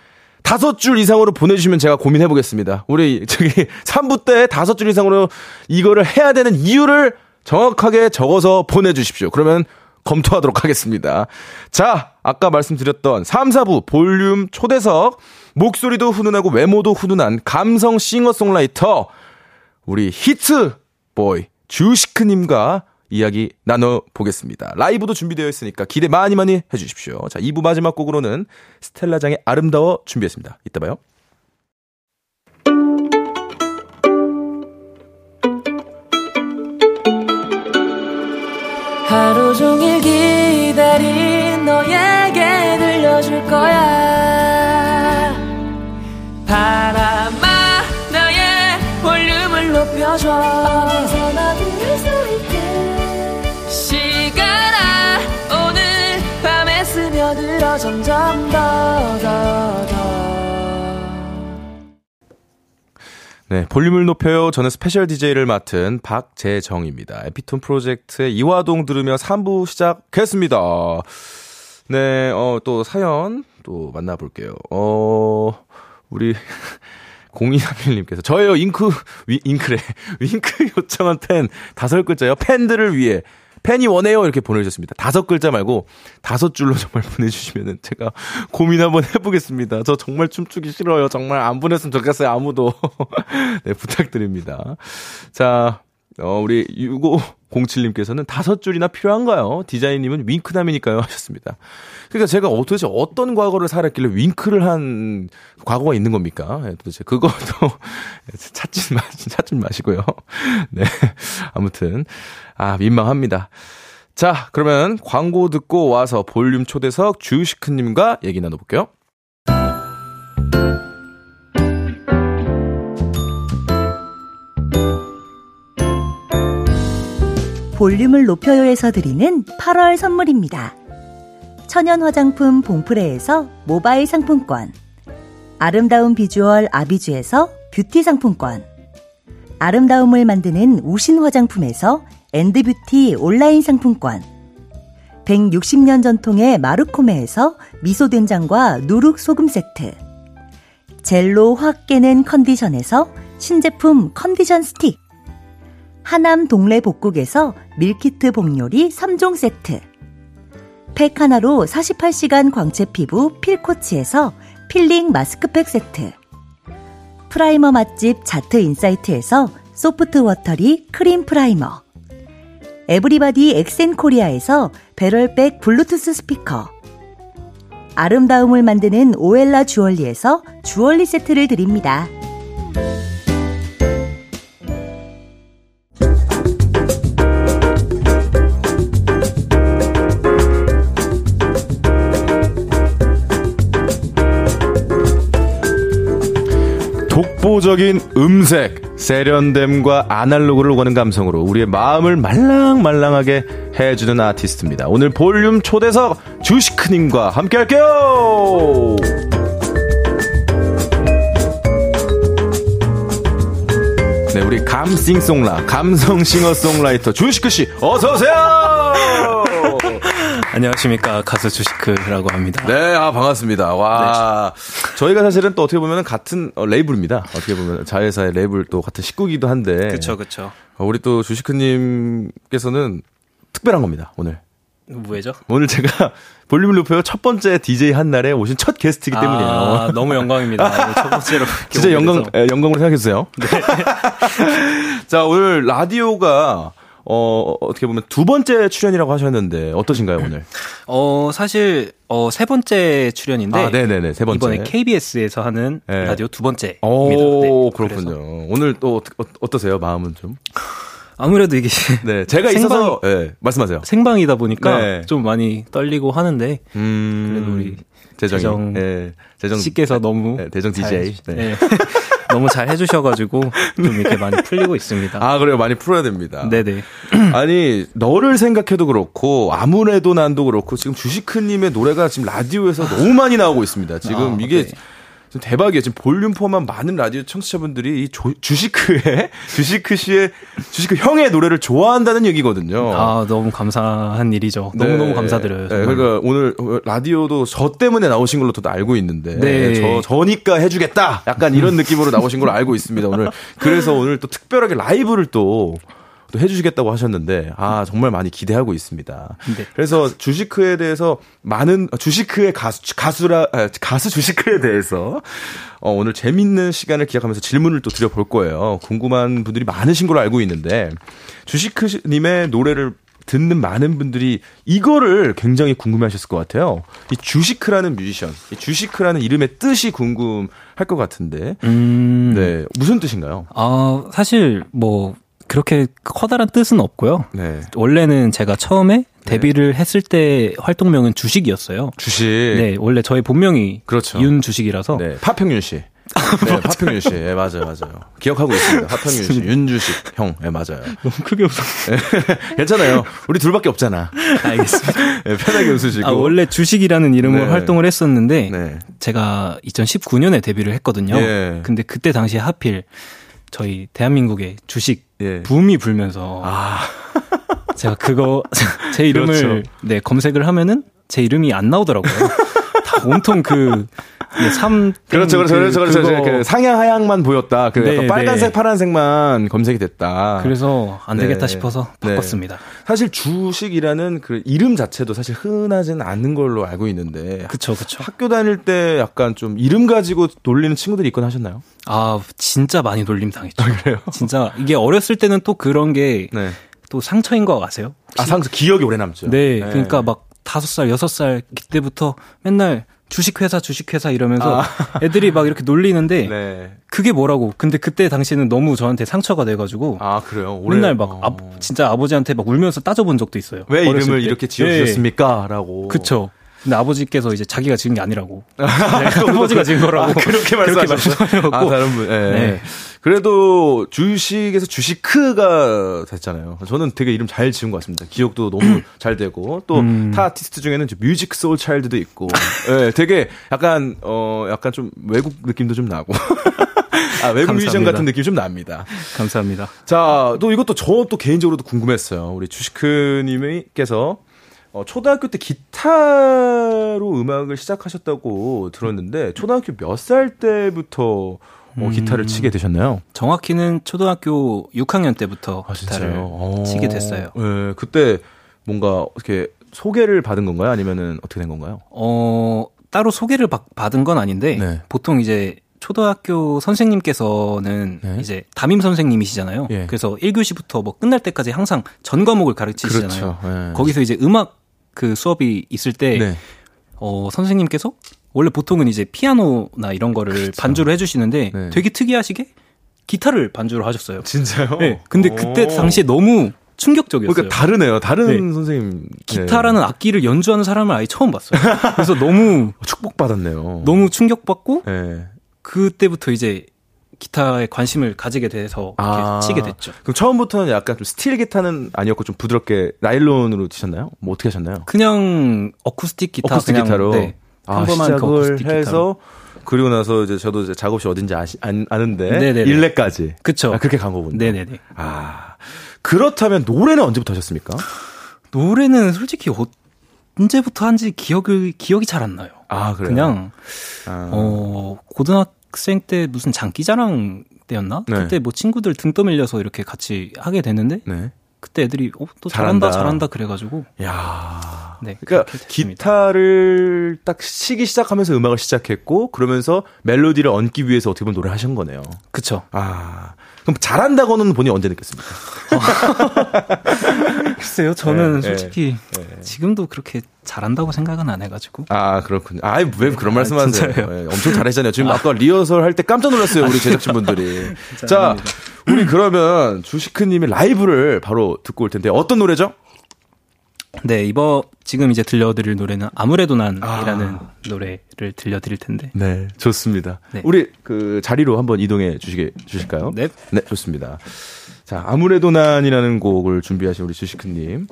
다섯 줄 이상으로 보내주시면 제가 고민해보겠습니다. 우리 저기 삼 부 때 다섯 줄 이상으로 이거를 해야 되는 이유를 정확하게 적어서 보내주십시오. 그러면 검토하도록 하겠습니다. 자, 아까 말씀드렸던 삼, 사부 볼륨 초대석, 목소리도 훈훈하고 외모도 훈훈한 감성 싱어송라이터 우리 히트보이 주시크님과 이야기 나눠보겠습니다. 라이브도 준비되어 있으니까 기대 많이 많이 해주십시오. 자, 이 부 마지막 곡으로는 스텔라장의 아름다워 준비했습니다. 이따 봐요. 하루 종일 기다린 너에게 들려줄 거야. 바람아, 나의 볼륨을 높여줘. 어디서나 들을 수 있게. 시간아, 오늘 밤에 스며들어 점점 더, 더, 더. 네, 볼륨을 높여요. 저는 스페셜 디제이를 맡은 박재정입니다. 에피톤 프로젝트의 이화동 들으며 삼 부 시작했습니다. 네, 어, 또 사연 또 만나볼게요. 어, 우리 공이삼일님께서 저예요. 잉크, 위, 잉크래. 윙크 요청한 팬 다섯 글자요. 팬들을 위해. 팬이 원해요. 이렇게 보내주셨습니다. 다섯 글자 말고 다섯 줄로 정말 보내주시면은 제가 고민 한번 해보겠습니다. 저 정말 춤추기 싫어요. 정말 안 보냈으면 좋겠어요. 아무도. 네, 부탁드립니다. 자, 어, 우리 육오공칠님께서는 다섯 줄이나 필요한가요? 디자인님은 윙크남이니까요. 하셨습니다. 그러니까 제가 도대체 어떤 과거를 살았길래 윙크를 한 과거가 있는 겁니까? 도대체 그것도 찾지, 마, 찾지 마시고요. 네. 아무튼. 아, 민망합니다. 자, 그러면 광고 듣고 와서 볼륨 초대석 주시크님과 얘기 나눠볼게요. 볼륨을 높여요에서 드리는 팔월 선물입니다. 천연 화장품 봉프레에서 모바일 상품권, 아름다운 비주얼 아비주에서 뷰티 상품권, 아름다움을 만드는 우신 화장품에서 엔드뷰티 온라인 상품권, 백육십 년 전통의 마르코메에서 미소된장과 누룩소금 세트, 젤로 확 깨는 컨디션에서 신제품 컨디션 스틱, 하남 동래 복국에서 밀키트 복요리 삼 종 세트, 팩 하나로 사십팔 시간 광채 피부 필코치에서 필링 마스크팩 세트, 프라이머 맛집 자트 인사이트에서 소프트 워터리 크림 프라이머, 에브리바디 엑센 코리아에서 배럴백 블루투스 스피커, 아름다움을 만드는 오엘라 주얼리에서 주얼리 세트를 드립니다. 독보적인 음색, 세련됨과 아날로그를 원하는 감성으로 우리의 마음을 말랑말랑하게 해주는 아티스트입니다. 오늘 볼륨 초대석 주시크님과 함께할게요. 네, 우리 감싱송라, 감성 싱어송라이터 주시크 씨, 어서 오세요. 안녕하십니까, 가수 주시크라고 합니다. 네, 아, 반갑습니다. 와, 네. 저희가 사실은 또 어떻게 보면 같은 레이블입니다. 어떻게 보면 자회사의 레이블 또 같은 식구이기도 한데. 그렇죠, 그렇죠. 우리 또 주시크님께서는 특별한 겁니다, 오늘. 뭐죠? 오늘 제가 볼륨을 높여요 첫 번째 디제이 한 날에 오신 첫 게스트이기 때문이에요. 아, 너무 영광입니다. 첫 번째로. 진짜 영광, 예, 영광으로 생각해주세요. 네. 자, 오늘 라디오가, 어, 어떻게 보면 두 번째 출연이라고 하셨는데, 어떠신가요, 오늘? 어, 사실, 어, 세 번째 출연인데. 아, 네네네, 세 번째. 이번에 케이비에스에서 하는 네. 라디오 두 번째입니다. 오, 네, 그렇군요. 그래서. 오늘 또, 어, 어떠세요, 마음은 좀? 아무래도 이게 네, 제가 생방, 있어서 네, 말씀하세요. 생방이다 보니까 네. 좀 많이 떨리고 하는데 음, 그래도 우리 재정이, 재정 네, 재정 씨께서 너무 네, 재정 디제이 잘, 네. 네. 너무 잘 해주셔가지고 좀 이렇게 많이 풀리고 있습니다. 아, 그래요, 많이 풀어야 됩니다. 네네. 아니, 너를 생각해도 그렇고 아무래도 난도 그렇고 지금 주시크님의 노래가 지금 라디오에서 너무 많이 나오고 있습니다. 지금 아, 이게. 네. 지금 대박이에요. 지금 볼륨 포함한 많은 라디오 청취자분들이 이 조, 주시크의, 주시크 씨의, 주시크 형의 노래를 좋아한다는 얘기거든요. 아, 너무 감사한 일이죠. 네. 너무너무 감사드려요. 네, 그러니까 오늘 라디오도 저 때문에 나오신 걸로 또 알고 있는데. 네. 저, 저니까 해주겠다! 약간 이런 느낌으로 나오신 걸로 알고 있습니다, 오늘. 그래서 오늘 또 특별하게 라이브를 또. 또 해주시겠다고 하셨는데, 아, 정말 많이 기대하고 있습니다. 네. 그래서 주시크에 대해서 많은, 주시크의 가수, 가수라, 가수 주시크에 대해서, 어, 오늘 재밌는 시간을 기약하면서 질문을 또 드려볼 거예요. 궁금한 분들이 많으신 걸로 알고 있는데, 주시크님의 노래를 듣는 많은 분들이 이거를 굉장히 궁금해 하셨을 것 같아요. 이 주시크라는 뮤지션, 이 주시크라는 이름의 뜻이 궁금할 것 같은데, 음. 네. 무슨 뜻인가요? 아, 사실, 뭐, 그렇게 커다란 뜻은 없고요. 네. 원래는 제가 처음에 데뷔를 네. 했을 때 활동명은 주식이었어요. 주식. 네, 원래 저의 본명이 그렇죠. 윤주식이라서. 네, 파평윤 씨. 아, 네, 파평윤 씨. 예, 맞아요, 맞아요. 기억하고 있습니다. 파평윤 씨, 윤주식 형. 예, 맞아요. 너무 크게 웃어. 괜찮아요. 우리 둘밖에 없잖아. 알겠습니다. 예, 편하게 웃으시고. 아, 원래 주식이라는 이름으로 네. 활동을 했었는데 네. 제가 이천십구 년에 데뷔를 했거든요. 예. 근데 그때 당시에 하필 저희 대한민국의 주식 예. 붐이 불면서 아. 제가 그거 제 이름을 그렇죠. 네, 검색을 하면은 제 이름이 안 나오더라고요. 다 온통 그 네, 삼 그렇죠, 그렇죠, 그렇죠, 그렇죠. 그거... 그 상향 하향만 보였다. 그 네, 빨간색, 네. 파란색만 검색이 됐다. 그래서 안 되겠다 네. 싶어서 바꿨습니다. 네. 사실 주식이라는 그 이름 자체도 사실 흔하지는 않은 걸로 알고 있는데, 그렇죠, 그렇죠. 학교 다닐 때 약간 좀 이름 가지고 놀리는 친구들이 있거나 하셨나요? 아, 진짜 많이 놀림 당했죠. 아, 그래요? 진짜 이게 어렸을 때는 또 그런 게 또 네. 상처인 거 아세요? 혹시? 아, 상처 기억이 오래 남죠. 네, 네. 그러니까 막 다섯 살, 여섯 살 그때부터 맨날 주식회사, 주식회사 이러면서 아. 애들이 막 이렇게 놀리는데 네. 그게 뭐라고. 근데 그때 당시에는 너무 저한테 상처가 돼가지고 아, 그래요? 오래... 맨날 막 어. 아, 진짜 아버지한테 막 울면서 따져본 적도 있어요. 왜 이름을 때. 이렇게 지어주셨습니까? 네. 라고. 그쵸. 근데 아버지께서 이제 자기가 지은 게 아니라고. 네, 아버지가 지은 거라고. 아, 그렇게 말씀하셨고. 아, 다른 분. 네. 네. 그래도 주식에서 주시크가 됐잖아요. 저는 되게 이름 잘 지은 것 같습니다. 기억도 너무 잘 되고 또 타 음. 아티스트 중에는 뮤직 소울 차일드도 있고, 네, 되게 약간 어 약간 좀 외국 느낌도 좀 나고. 아, 외국 뮤지션 같은 느낌이 좀 납니다. 감사합니다. 자, 또 이것도 저 또 개인적으로도 궁금했어요. 우리 주시크님께서 어, 초등학교 때 기타로 음악을 시작하셨다고 들었는데, 초등학교 몇 살 때부터 어, 기타를 음... 치게 되셨나요? 정확히는 초등학교 육 학년 때부터 아, 기타를 오... 치게 됐어요. 네, 그때 뭔가 이렇게 소개를 받은 건가요? 아니면은 어떻게 된 건가요? 어, 따로 소개를 바, 받은 건 아닌데, 네. 보통 이제 초등학교 선생님께서는 네. 이제 담임 선생님이시잖아요. 예. 그래서 일 교시부터 뭐 끝날 때까지 항상 전 과목을 가르치시잖아요. 그렇죠. 예. 거기서 이제 음악 그 수업이 있을 때 네. 어, 선생님께서 원래 보통은 이제 피아노나 이런 거를 그렇죠. 반주로 해주시는데 네. 되게 특이하시게 기타를 반주로 하셨어요. 진짜요? 네. 근데 그때 당시에 너무 충격적이었어요. 그러니까 다르네요. 다른 네. 선생님. 기타라는 네. 악기를 연주하는 사람을 아예 처음 봤어요. 그래서 너무 축복받았네요. 너무 충격받고 네. 그때부터 이제 기타에 관심을 가지게 돼서 아, 치게 됐죠. 그럼 처음부터는 약간 좀 스틸 기타는 아니었고 좀 부드럽게 나일론으로 치셨나요? 뭐 어떻게 하셨나요? 그냥 어쿠스틱 기타, 어쿠스틱 그냥, 기타로 네, 평범한 아, 시작을 그 어쿠스틱 해서 기타로. 그리고 나서 이제 저도 이제 작업실 어딘지 아시, 안, 아는데 네네네. 일레까지. 그쵸. 아, 그렇게 간 거군요. 네네네. 아, 그렇다면 노래는 언제부터 하셨습니까? 노래는 솔직히 어, 언제부터 한지 기억을 기억이 잘 안 나요. 아, 그래요? 그냥 아. 어, 고등학생 때 무슨 장기자랑 때였나? 네. 그때 뭐 친구들 등 떠밀려서 이렇게 같이 하게 됐는데 네. 그때 애들이 어, 또 잘한다, 잘한다 잘한다 그래가지고. 야. 네, 그러니까 기타를 딱 치기 시작하면서 음악을 시작했고 그러면서 멜로디를 얹기 위해서 어떻게 보면 노래를 하신 거네요. 그렇죠. 아, 그럼 잘한다고는 본인이 언제 느꼈습니까? 글쎄요, 저는 네, 솔직히 네. 지금도 그렇게 잘한다고 생각은 안 해가지고. 아, 그렇군요. 아이, 왜 그런 네, 말씀하세요? 네, 엄청 잘하시잖아요. 지금 아. 아까 리허설 할 때 깜짝 놀랐어요, 우리 제작진분들이. 자, 우리 그러면 주시크님의 라이브를 바로 듣고 올 텐데 어떤 노래죠? 네, 이번 지금 이제 들려드릴 노래는 아무래도 난이라는 아. 노래를 들려드릴 텐데. 네, 좋습니다. 네. 우리 그 자리로 한번 이동해 주시게 주실까요? 네, 네, 좋습니다. 자, 아무래도 난이라는 곡을 준비하신 우리 주시크님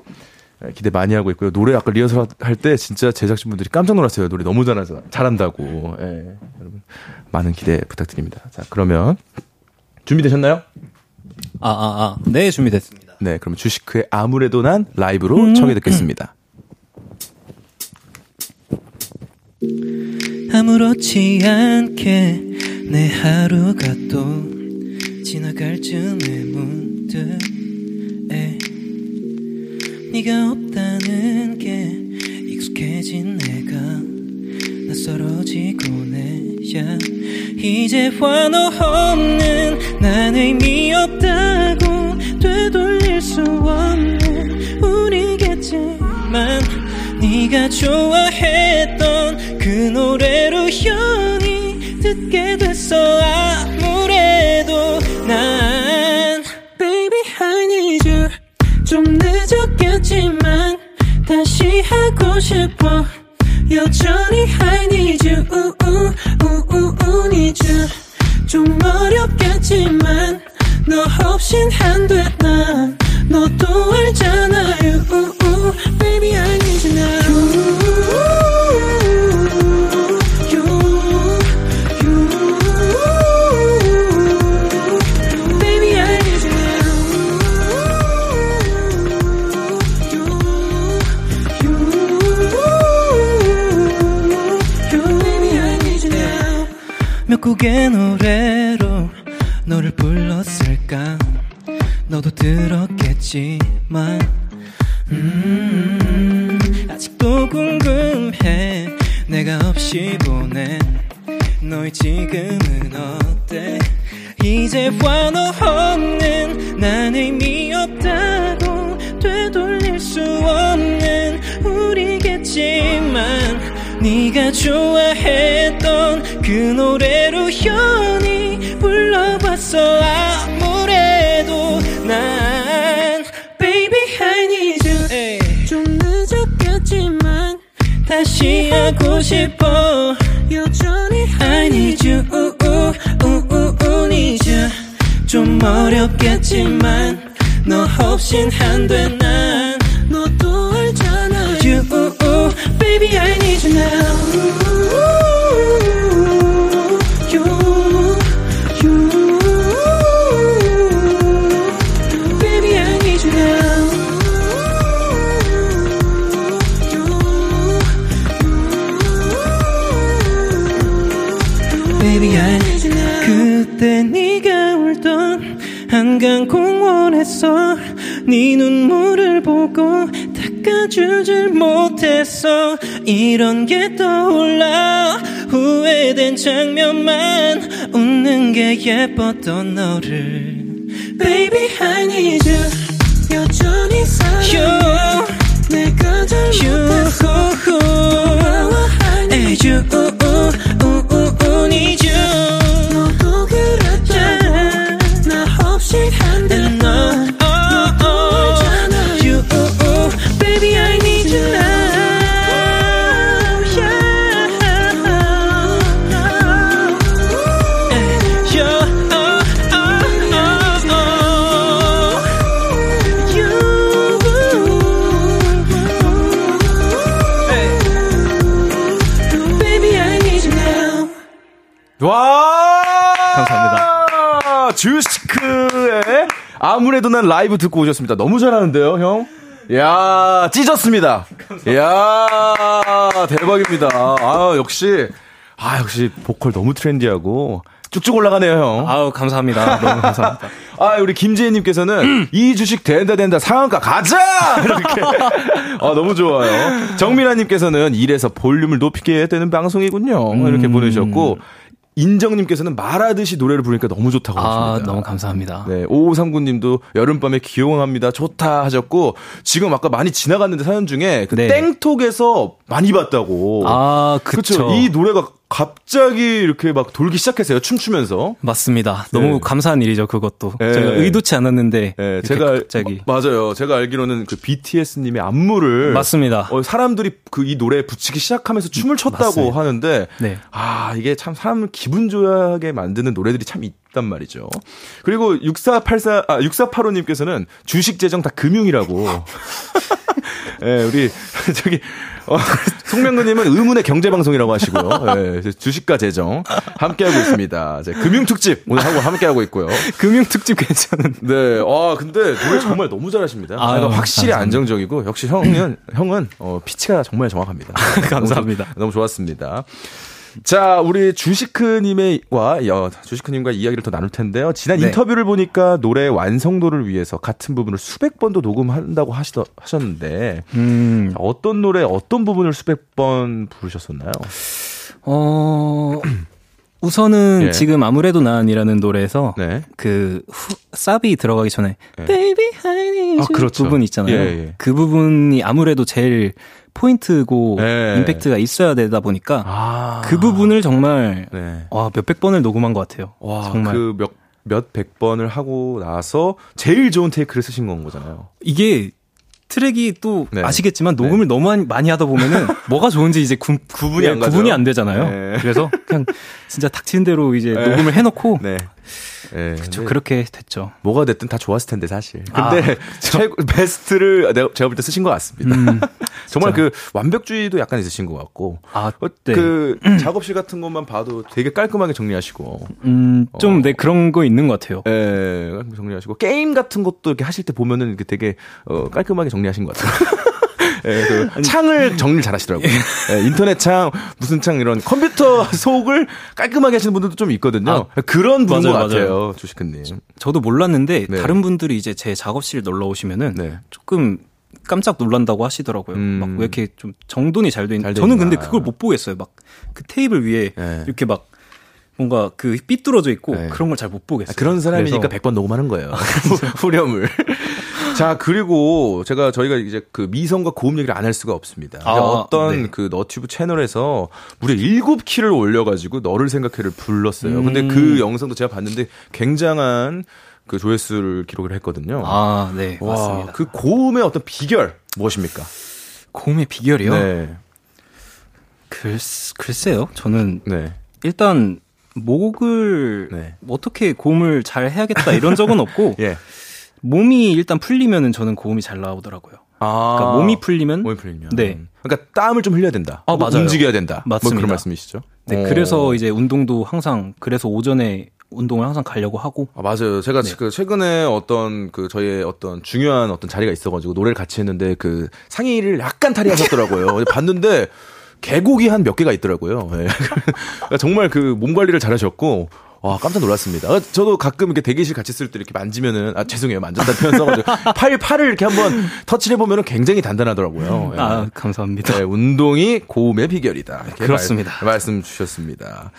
기대 많이 하고 있고요. 노래 아까 리허설 할 때 진짜 제작진분들이 깜짝 놀랐어요. 노래 너무 잘하서 잘한다고. 예, 네, 여러분 많은 기대 부탁드립니다. 자, 그러면 준비되셨나요? 아, 아, 아, 네, 준비됐습니다. 네, 그럼 주시크의 아무래도 난 라이브로 음, 청해 듣겠습니다. 아무렇지 않게 내 하루가 또 지나갈 쯤에 문득 에 네가 없다는 게 익숙해진 내가 낯설어지고 내야 이제 환호 없는 난 의미 없다고 되돌릴 수 없는 우리겠지만 네가 좋아했던 그 노래로 현이 듣게 됐어. 아무래도 난 Baby I need you. 좀 늦었겠지만 다시 하고 싶어. 여전히 I need you. 우우 우우 need you. 좀 어렵겠지만 너 없인 안 돼 난 너도 알잖아. You, baby I need you now. You, you, you, baby I need you now. You, you, you, baby I need you now. 몇 곡의 노래로 너를 불렀을까 너도 들었겠지만 음, 아직도 궁금해 내가 없이 보낸 너의 지금은 어때. 이제 환호 없는 난 의미 없다고 되돌릴 수 없는 우리겠지만 네가 좋아했던 그 노래로 현이 불러봤어. 아무래도 난 Baby I need you. 에이. 좀 늦었겠지만 다시 하고 싶어. 여전히 I need you. 우우 우우 need you. 좀 어렵겠지만 너 없인 안 돼 난 너도 알잖아. You, 우우 Baby I need you now. 그때 네가 울던 한강 공원에서 네 눈물을 보고 닦아주질 못했어. 이런 게 떠올라 후회된 장면만 웃는 게 예뻤던 너를 Baby I need you. 여전히 사랑해 you. 내가 잘 못했어. 고마워 I need you. 우우우우 need you. 아무래도 난 라이브 듣고 오셨습니다. 너무 잘하는데요, 형? 이야, 찢었습니다. 감사합니다. 이야, 대박입니다. 아, 역시, 아, 역시 보컬 너무 트렌디하고. 쭉쭉 올라가네요, 형. 아우, 감사합니다. 너무 감사합니다. 아, 우리 김지혜님께서는 이 주식 된다, 된다, 상한가 가자! 이렇게. 아, 너무 좋아요. 정민아님께서는 이래서 볼륨을 높이게 되는 방송이군요. 음. 이렇게 보내주셨고. 인정님께서는 말하듯이 노래를 부르니까 너무 좋다고 하셨습니다. 아, 하십니다. 너무 감사합니다. 네, 오오삼구 님도 여름밤에 귀여워합니다. 좋다 하셨고, 지금 아까 많이 지나갔는데 사연 중에 그 네. 땡톡에서 많이 봤다고. 아, 그쵸. 그쵸. 이 노래가 갑자기 이렇게 막 돌기 시작했어요. 춤추면서. 맞습니다. 너무 네. 감사한 일이죠, 그것도. 네. 제가 의도치 않았는데. 네, 제가 갑자기. 마, 맞아요. 제가 알기로는 그 비티에스님의 안무를. 맞습니다. 어, 사람들이 그 이 노래에 붙이기 시작하면서 춤을 췄다고 맞습니다. 하는데. 네. 아, 이게 참 사람을 기분 좋아하게 만드는 노래들이 참 있단 말이죠. 그리고 육사팔사, 아, 육사팔오 님께서는 주식 재정 다 금융이라고. 예, 네, 우리, 저기. 어, 송명근님은 의문의 경제방송이라고 하시고요. 네, 주식과 재정 함께하고 있습니다. 금융특집 오늘 하고 함께하고 있고요. 금융특집 괜찮은. 네. 아 근데 노래 정말 너무 잘하십니다. 아, 그러니까 확실히 감사합니다. 안정적이고 역시 형은 형은 어, 피치가 정말 정확합니다. 감사합니다. 너무, 너무 좋았습니다. 자, 우리 주시크님과 주시크님과 이야기를 더 나눌 텐데요. 지난 네. 인터뷰를 보니까 노래의 완성도를 위해서 같은 부분을 수백 번도 녹음한다고 하시더, 하셨는데 음. 어떤 노래 어떤 부분을 수백 번 부르셨었나요? 어, 우선은 예. 지금 아무래도 난이라는 노래에서 네. 그 후, 사비 들어가기 전에 네. Baby I need you 그렇죠. 부분 있잖아요. 예, 예. 그 부분이 아무래도 제일 포인트고 네. 임팩트가 있어야 되다 보니까 아. 그 부분을 정말 네. 와, 몇백 번을 녹음한 것 같아요. 와, 정말 그 몇, 몇백 번을 하고 나서 제일 좋은 테이크를 쓰신 건 거잖아요. 이게 트랙이 또 네. 아시겠지만 녹음을 네. 너무 많이 하다 보면은 뭐가 좋은지 이제 구, 구분이, 네, 안 구분이 안 되잖아요. 네. 그래서 그냥 진짜 닥치는 대로 이제 네. 녹음을 해놓고 네. 네. 그쵸, 그렇게 됐죠. 뭐가 됐든 다 좋았을 텐데 사실. 근데 아, 최고, 베스트를 내가, 제가 볼 때 쓰신 것 같습니다. 음, 정말 그 완벽주의도 약간 있으신 것 같고. 아, 네. 그 음. 작업실 같은 것만 봐도 되게 깔끔하게 정리하시고. 음, 좀 어. 네, 그런 거 있는 것 같아요. 예, 네, 정리하시고 게임 같은 것도 이렇게 하실 때 보면은 이렇게 되게 어, 깔끔하게 정리하신 것 같아요. 예, 그 아니, 창을 정리를 잘하시더라고요. 예, 인터넷 창, 무슨 창 이런 컴퓨터 속을 깔끔하게 하시는 분들도 좀 있거든요. 아, 그런 분인 것 같아요, 주식근님. 저도 몰랐는데 네. 다른 분들이 이제 제 작업실 놀러 오시면은 네. 조금 깜짝 놀란다고 하시더라고요. 음. 막 왜 이렇게 좀 정돈이 잘 돼 있는데 저는 근데 그걸 못 보겠어요. 막 그 테이블 위에 네. 이렇게 막 뭔가 그 삐뚤어져 있고 네. 그런 걸 잘 못 보겠어요. 아, 그런 사람이니까 백 번 녹음하는 거예요. 후렴을. 자, 그리고 제가 저희가 이제 그 미성과 고음 얘기를 안 할 수가 없습니다. 아, 어떤 네. 그 너튜브 채널에서 무려 일곱 키를 올려가지고 너를 생각해를 불렀어요. 음. 근데 그 영상도 제가 봤는데 굉장한 그 조회수를 기록을 했거든요. 아, 네. 와, 맞습니다. 그 고음의 어떤 비결 무엇입니까? 고음의 비결이요? 네. 글, 글쎄요. 저는 네. 일단 목을 네. 어떻게 고음을 잘 해야겠다 이런 적은 없고 예. 몸이 일단 풀리면은 저는 고음이 잘 나오더라고요. 아, 그러니까 몸이 풀리면, 몸이 풀리면, 네, 그러니까 땀을 좀 흘려야 된다. 아, 맞아요. 움직여야 된다. 맞습니다. 뭐 그런 말씀이시죠? 네, 오. 그래서 이제 운동도 항상 그래서 오전에 운동을 항상 가려고 하고. 아, 맞아요. 제가 네. 그 최근에 어떤 그 저희의 어떤 중요한 어떤 자리가 있어가지고 노래를 같이 했는데 그 상의를 약간 탈의하셨더라고요. 봤는데. 계곡이 한 몇 개가 있더라고요. 네. 정말 그 몸 관리를 잘하셨고, 와, 깜짝 놀랐습니다. 저도 가끔 이렇게 대기실 같이 쓸 때 이렇게 만지면은, 아, 죄송해요. 만졌다 표현 써가지고. 팔, 팔을 이렇게 한번 터치를 해보면은 굉장히 단단하더라고요. 네. 아, 감사합니다. 네, 운동이 고음의 비결이다. 그렇습니다. 말, 말씀 주셨습니다.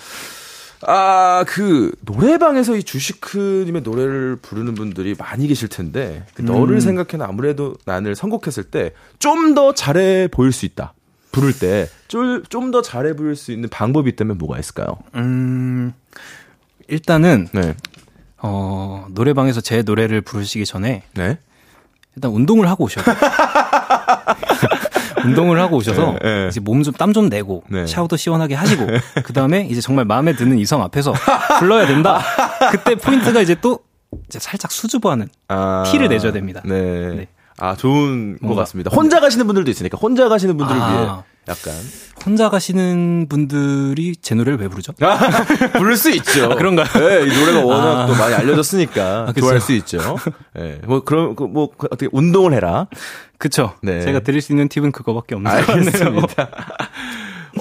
아, 그, 노래방에서 이 주시크님의 노래를 부르는 분들이 많이 계실 텐데, 그 너를 음. 생각해는 아무래도 난을 선곡했을 때 좀 더 잘해 보일 수 있다. 부를 때 좀 더 잘해 부를 수 있는 방법이 있다면 뭐가 있을까요? 음, 일단은 네. 어, 노래방에서 제 노래를 부르시기 전에 네? 일단 운동을 하고 오셔야 돼요. 운동을 하고 오셔서 네, 네. 이제 몸 좀 땀 좀 내고 네. 샤워도 시원하게 하시고 네. 그 다음에 이제 정말 마음에 드는 이성 앞에서 불러야 된다. 그때 포인트가 이제 또 이제 살짝 수줍어하는 아, 티를 내줘야 됩니다. 네. 네. 아, 좋은 것 같습니다. 혼자 가시는 분들도 있으니까 혼자 가시는 분들을 아, 위해 약간. 혼자 가시는 분들이 제 노래를 왜 부르죠? 아, 부를 수 있죠. 아, 그런가요? 네, 이 노래가 워낙 아. 또 많이 알려졌으니까 아, 좋아할 수 있죠. 네, 뭐 그런 뭐 어떻게 운동을 해라. 그렇죠. 네. 제가 드릴 수 있는 팁은 그거밖에 없는 것 같네요.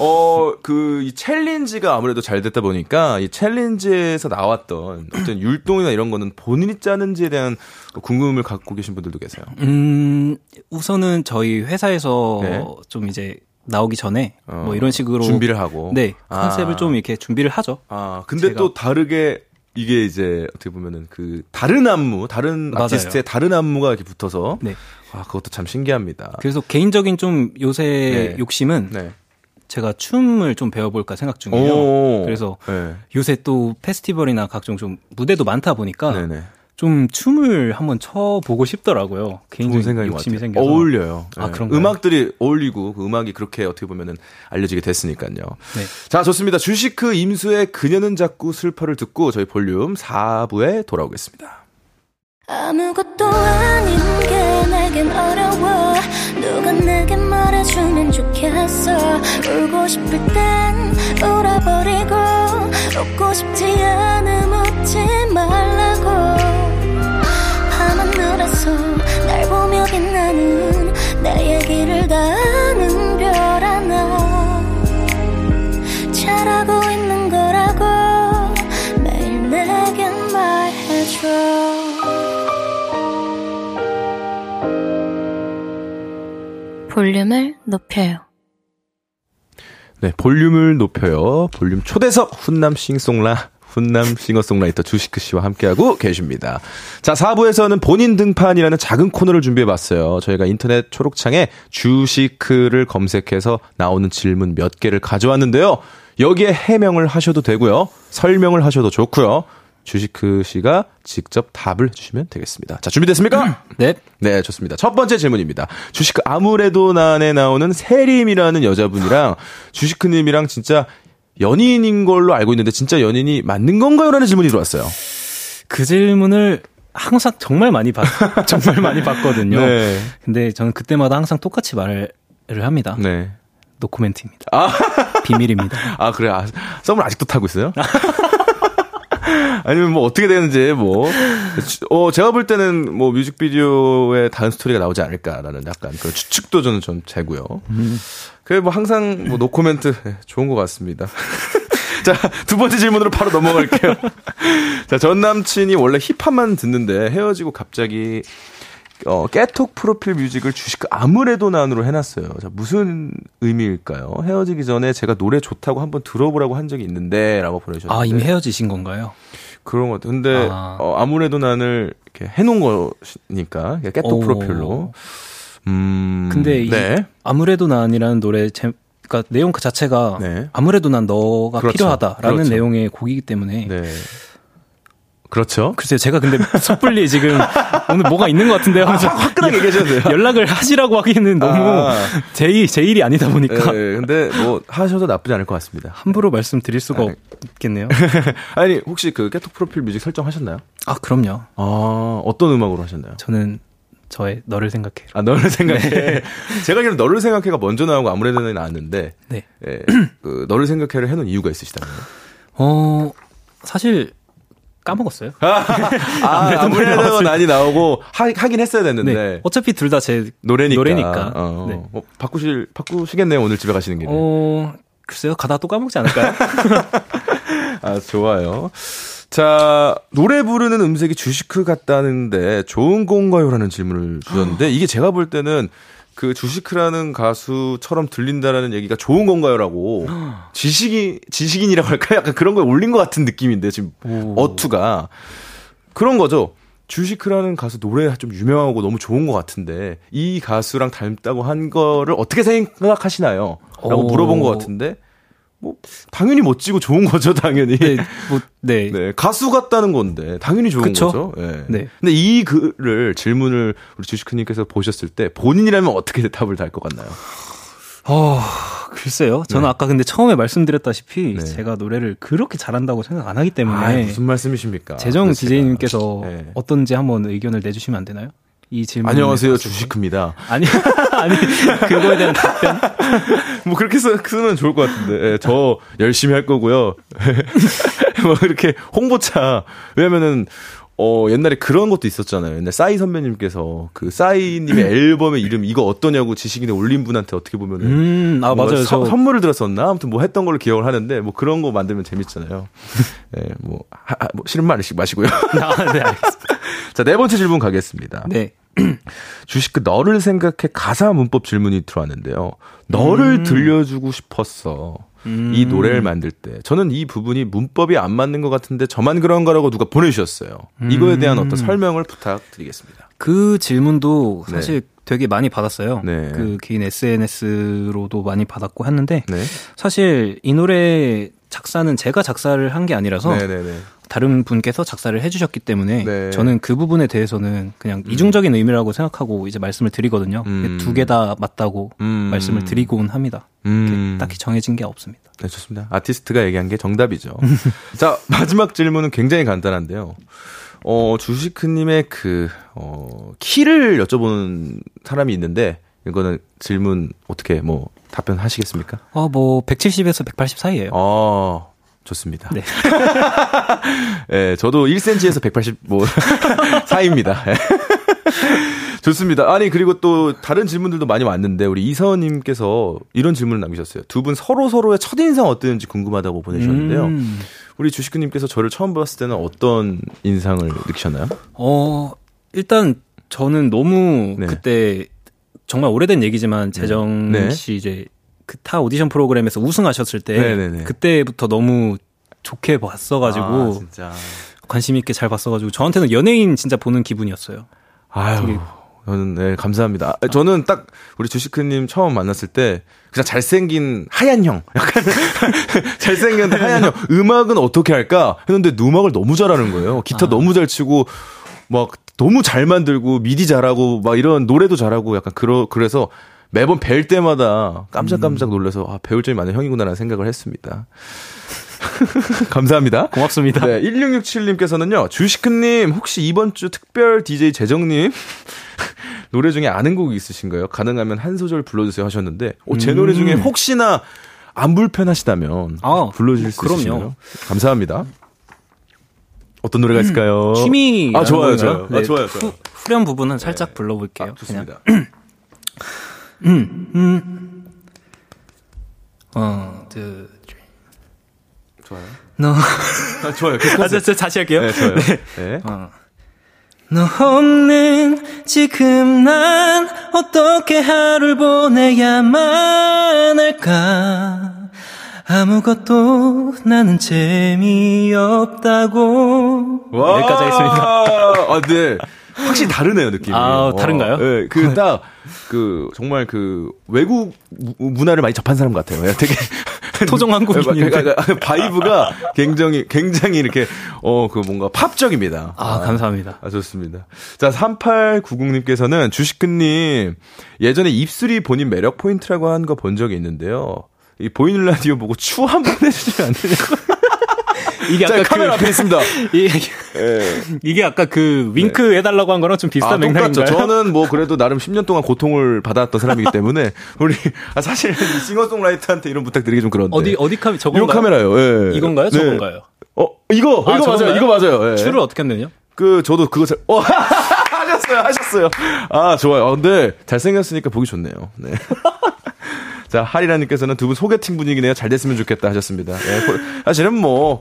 어, 그, 이 챌린지가 아무래도 잘 됐다 보니까, 이 챌린지에서 나왔던 어떤 율동이나 이런 거는 본인이 짜는지에 대한 궁금을 갖고 계신 분들도 계세요? 음, 우선은 저희 회사에서 네. 좀 이제 나오기 전에 어, 뭐 이런 식으로. 준비를 하고. 네. 컨셉을 아. 좀 이렇게 준비를 하죠. 아, 근데 제가. 또 다르게 이게 이제 어떻게 보면은 그 다른 안무, 다른 맞아요. 아티스트의 다른 안무가 이렇게 붙어서. 네. 아, 그것도 참 신기합니다. 그래서 개인적인 좀 요새 네. 욕심은. 네. 제가 춤을 좀 배워볼까 생각 중이에요. 오오. 그래서 네. 요새 또 페스티벌이나 각종 좀 무대도 많다 보니까 네네. 좀 춤을 한번 춰보고 싶더라고요. 개인적인 욕심이 생겨서. 어울려요. 네. 아, 그런가요? 음악들이 어울리고 그 음악이 그렇게 어떻게 보면은 알려지게 됐으니까요. 네. 자, 좋습니다. 주시크 임수의 그녀는 자꾸 슬퍼를 듣고 저희 볼륨 사 부에 돌아오겠습니다. 아무것도 아닌 게 내겐 어려워. 누가 내게 말해주면 좋겠어. 울고 싶을 땐 울어버리고 웃고 싶지 않음 웃지 말라고. 밤하늘에서 날 보며 빛나는 내 얘기를 다 아는 별 하나 잘하고 있는 거라고 매일 내겐 말해줘. 볼륨을 높여요. 네, 볼륨을 높여요. 볼륨 초대석 훈남 싱송라, 훈남 싱어송라이터 주시크 씨와 함께하고 계십니다. 자, 사 부에서는 본인 등판이라는 작은 코너를 준비해봤어요. 저희가 인터넷 초록창에 주시크를 검색해서 나오는 질문 몇 개를 가져왔는데요. 여기에 해명을 하셔도 되고요. 설명을 하셔도 좋고요. 주시크 씨가 직접 답을 해주시면 되겠습니다. 자, 준비됐습니까? 네. 네, 좋습니다. 첫 번째 질문입니다. 주시크, 아무래도 난에 나오는 세림이라는 여자분이랑 주시크님이랑 진짜 연인인 걸로 알고 있는데 진짜 연인이 맞는 건가요? 라는 질문이 들어왔어요. 그 질문을 항상 정말 많이 받, 정말 많이 받거든요. 네. 근데 저는 그때마다 항상 똑같이 말을 합니다. 네. 노코멘트입니다. 아. 비밀입니다. 아, 그래. 아, 썸을 아직도 타고 있어요? 아니면 뭐 어떻게 되는지 뭐 어, 제가 볼 때는 뭐 뮤직비디오에 다른 스토리가 나오지 않을까라는 약간 그 추측도 저는 좀 재고요. 음. 그래 뭐 항상 뭐 노코멘트 좋은 것 같습니다. 자, 두 번째 질문으로 바로 넘어갈게요. 자, 전 남친이 원래 힙합만 듣는데 헤어지고 갑자기 어, 깨톡 프로필 뮤직을 주식 아무래도 난으로 해놨어요. 자, 무슨 의미일까요? 헤어지기 전에 제가 노래 좋다고 한번 들어보라고 한 적이 있는데 라고 보내주셨는데. 아, 이미 헤어지신 건가요? 그런 것 같아요. 근데 아. 어, 아무래도 난을 이렇게 해놓은 거니까 깨톡 오. 프로필로. 음. 근데 이 네. 아무래도 난이라는 노래 제, 그러니까 내용 그 자체가 네. 아무래도 난 너가 그렇죠. 필요하다라는 그렇죠. 내용의 곡이기 때문에 네. 그렇죠. 글쎄요, 제가 근데 섣불리 지금 오늘 뭐가 있는 것 같은데요. 아, 화끈하게 얘기하셔도 돼요. 연락을 하시라고 하기에는 너무 아. 제일, 제일이 아니다 보니까. 네, 근데 뭐 하셔도 나쁘지 않을 것 같습니다. 함부로 말씀드릴 수가 아니. 없겠네요. 아니, 혹시 그 깨톡 프로필 뮤직 설정하셨나요? 아, 그럼요. 아, 어떤 음악으로 하셨나요? 저는 저의 너를 생각해. 아, 너를 생각해. 네. 제가 알기로는 너를 생각해가 먼저 나오고 아무래도 나왔는데. 네. 예, 그 너를 생각해를 해놓은 이유가 있으시다면? 어, 사실. 까먹었어요. 아, 아, 아무래도 난이 나오고 하, 하긴 했어야 됐는데 네. 어차피 둘 다 제 노래니까. 노래니까. 어, 네. 어, 바꾸실 바꾸시겠네요. 오늘 집에 가시는 길에. 어, 글쎄요, 가다 또 까먹지 않을까요? 아, 좋아요. 자, 노래 부르는 음색이 주시크 같다는데 좋은 건가요라는 질문을 주셨는데 이게 제가 볼 때는. 그 주시크라는 가수처럼 들린다라는 얘기가 좋은 건가요라고 지식이 지식인이라고 할까요? 약간 그런 거에 올린 것 같은 느낌인데 지금 오. 어투가 그런 거죠. 주시크라는 가수 노래가 좀 유명하고 너무 좋은 것 같은데 이 가수랑 닮았다고 한 거를 어떻게 생각하시나요? 라고 오. 물어본 것 같은데 뭐 당연히 멋지고 좋은 거죠, 당연히. 네, 뭐, 네. 네, 가수 같다는 건데 당연히 좋은 그쵸? 거죠. 네. 네. 근데 이 글을 질문을 우리 주시크님께서 보셨을 때 본인이라면 어떻게 답을 달 것 같나요? 어, 글쎄요. 저는 네. 아까 근데 처음에 말씀드렸다시피 네. 제가 노래를 그렇게 잘한다고 생각 안 하기 때문에. 아, 무슨 말씀이십니까? 재정 디제이님께서 네. 어떤지 한번 의견을 내주시면 안 되나요? 이 질문. 안녕하세요, 주시크입니다. 아니, 아니, 그거에 대한 답변. 뭐, 그렇게 쓰, 쓰면 좋을 것 같은데. 예, 저 열심히 할 거고요. 뭐, 이렇게 홍보차. 왜냐면은, 어, 옛날에 그런 것도 있었잖아요. 옛날 싸이 선배님께서 그 싸이님의 앨범의 이름 이거 어떠냐고 지식인에 올린 분한테 어떻게 보면은. 음, 아, 맞아요. 서, 선물을 들었었나? 아무튼 뭐 했던 걸로 기억을 하는데 뭐 그런 거 만들면 재밌잖아요. 예, 네, 뭐, 하, 뭐, 싫은 말 마시고요. 아, 네, 알겠습니다. 자, 네 번째 질문 가겠습니다. 네. 주시크 너를 생각해 가사 문법 질문이 들어왔는데요. 너를 음. 들려주고 싶었어. 음. 이 노래를 만들 때 저는 이 부분이 문법이 안 맞는 것 같은데 저만 그런가라고 누가 보내주셨어요. 음. 이거에 대한 어떤 설명을 부탁드리겠습니다. 그 질문도 사실 네. 되게 많이 받았어요. 네. 그 개인 에스엔에스로도 많이 받았고 했는데 네. 사실 이 노래 작사는 제가 작사를 한 게 아니라서 네, 네, 네. 다른 분께서 작사를 해주셨기 때문에 네. 저는 그 부분에 대해서는 그냥 음. 이중적인 의미라고 생각하고 이제 말씀을 드리거든요. 음. 두 개 다 맞다고 음. 말씀을 드리곤 합니다. 음. 딱히 정해진 게 없습니다. 네, 좋습니다. 아티스트가 얘기한 게 정답이죠. 자, 마지막 질문은 굉장히 간단한데요. 어, 주시크님의 그 어, 키를 여쭤보는 사람이 있는데 이거는 질문 어떻게 뭐 답변하시겠습니까? 어, 뭐 백칠십에서 백팔십 사이예요. 어. 좋습니다. 네. 네, 저도 일 센티미터에서 백팔십 뭐 사이입니다. 좋습니다. 아니 그리고 또 다른 질문들도 많이 왔는데 우리 이서님께서 이런 질문을 남기셨어요. 두 분 서로 서로의 첫 인상 어땠는지 궁금하다고 보내주셨는데요. 음. 우리 주시크님께서 저를 처음 봤을 때는 어떤 인상을 느끼셨나요? 어 일단 저는 너무 네. 그때 정말 오래된 얘기지만 재정 네. 네. 씨 이제. 그 타 오디션 프로그램에서 우승하셨을 때 네네네. 그때부터 너무 좋게 봤어가지고 아, 진짜. 관심 있게 잘 봤어가지고 저한테는 연예인 진짜 보는 기분이었어요. 아유, 되게. 저는 네 감사합니다. 아. 저는 딱 우리 주시크님 처음 만났을 때 그냥 잘생긴 하얀 형, 약간 잘생긴 하얀 형. 음악은 어떻게 할까 했는데 음악을 너무 잘하는 거예요. 기타 아. 너무 잘 치고 막 너무 잘 만들고 미디 잘하고 막 이런 노래도 잘하고 약간 그러 그래서. 매번 뵐 때마다 깜짝깜짝 놀라서 아, 배울 점이 많은 형이구나라는 생각을 했습니다. 감사합니다. 고맙습니다. 네, 일육육칠님께서는요. 주시크님 혹시 이번 주 특별 디제이 재정님 노래 중에 아는 곡이 있으신가요? 가능하면 한 소절 불러주세요 하셨는데 어, 제 음. 노래 중에 혹시나 안 불편하시다면 아, 불러주실 수 그럼요. 있으시나요? 감사합니다. 어떤 노래가 있을까요? 음, 힘이 아 좋아요. 좋아요. 네, 아, 좋아요. 좋아요. 후, 후렴 부분은 네. 살짝 불러볼게요. 아, 좋습니다. 음, 음. 원, 투, 쓰리. 좋아요. 너. 아, 좋아요. 아, 저, 저 다시 할게요. 네, 좋아요. 네. 네. 어. 너 없는 지금 난 어떻게 하루를 보내야만 할까? 아무것도 나는 재미없다고. 와. 여기까지 하겠습니다. 아, 네. 확실히 다르네요, 느낌이. 아, 다른가요? 예, 네, 그, 딱, 그, 정말 그, 외국 문화를 많이 접한 사람 같아요. 되게. 토종 한국인인데. 바이브가 굉장히, 굉장히 이렇게, 어, 그 뭔가 팝적입니다. 아, 감사합니다. 아, 좋습니다. 자, 삼팔구공님께서는 주시크님, 예전에 입술이 본인 매력 포인트라고 한 거 본 적이 있는데요. 이 보이는 라디오 보고 추 한 번 해주시면 안 되냐고. 이게 아까 카메라 그, 앞에 있습니다. 이, 예. 이게 아까 그 윙크 네. 해달라고 한 거랑 좀 비슷한 아, 맥락인가요? 저는 뭐 그래도 나름 십 년 동안 고통을 받았던 사람이기 때문에 우리 아, 사실 싱어송라이터한테 이런 부탁드리기 좀 그런데 어디 어디 카메라 저건가요? 이 카메라요. 예. 이건가요? 네. 저건가요? 어 이거 아, 이거 저건가요? 맞아요. 이거 맞아요. 예. 추를 어떻게 하면요? 그 저도 그거 잘 어, 하셨어요 하셨어요. 아 좋아요. 아, 근데 잘생겼으니까 보기 좋네요. 네. 자 하리라님께서는 두 분 소개팅 분위기네요. 잘 됐으면 좋겠다 하셨습니다. 예, 사실은 뭐.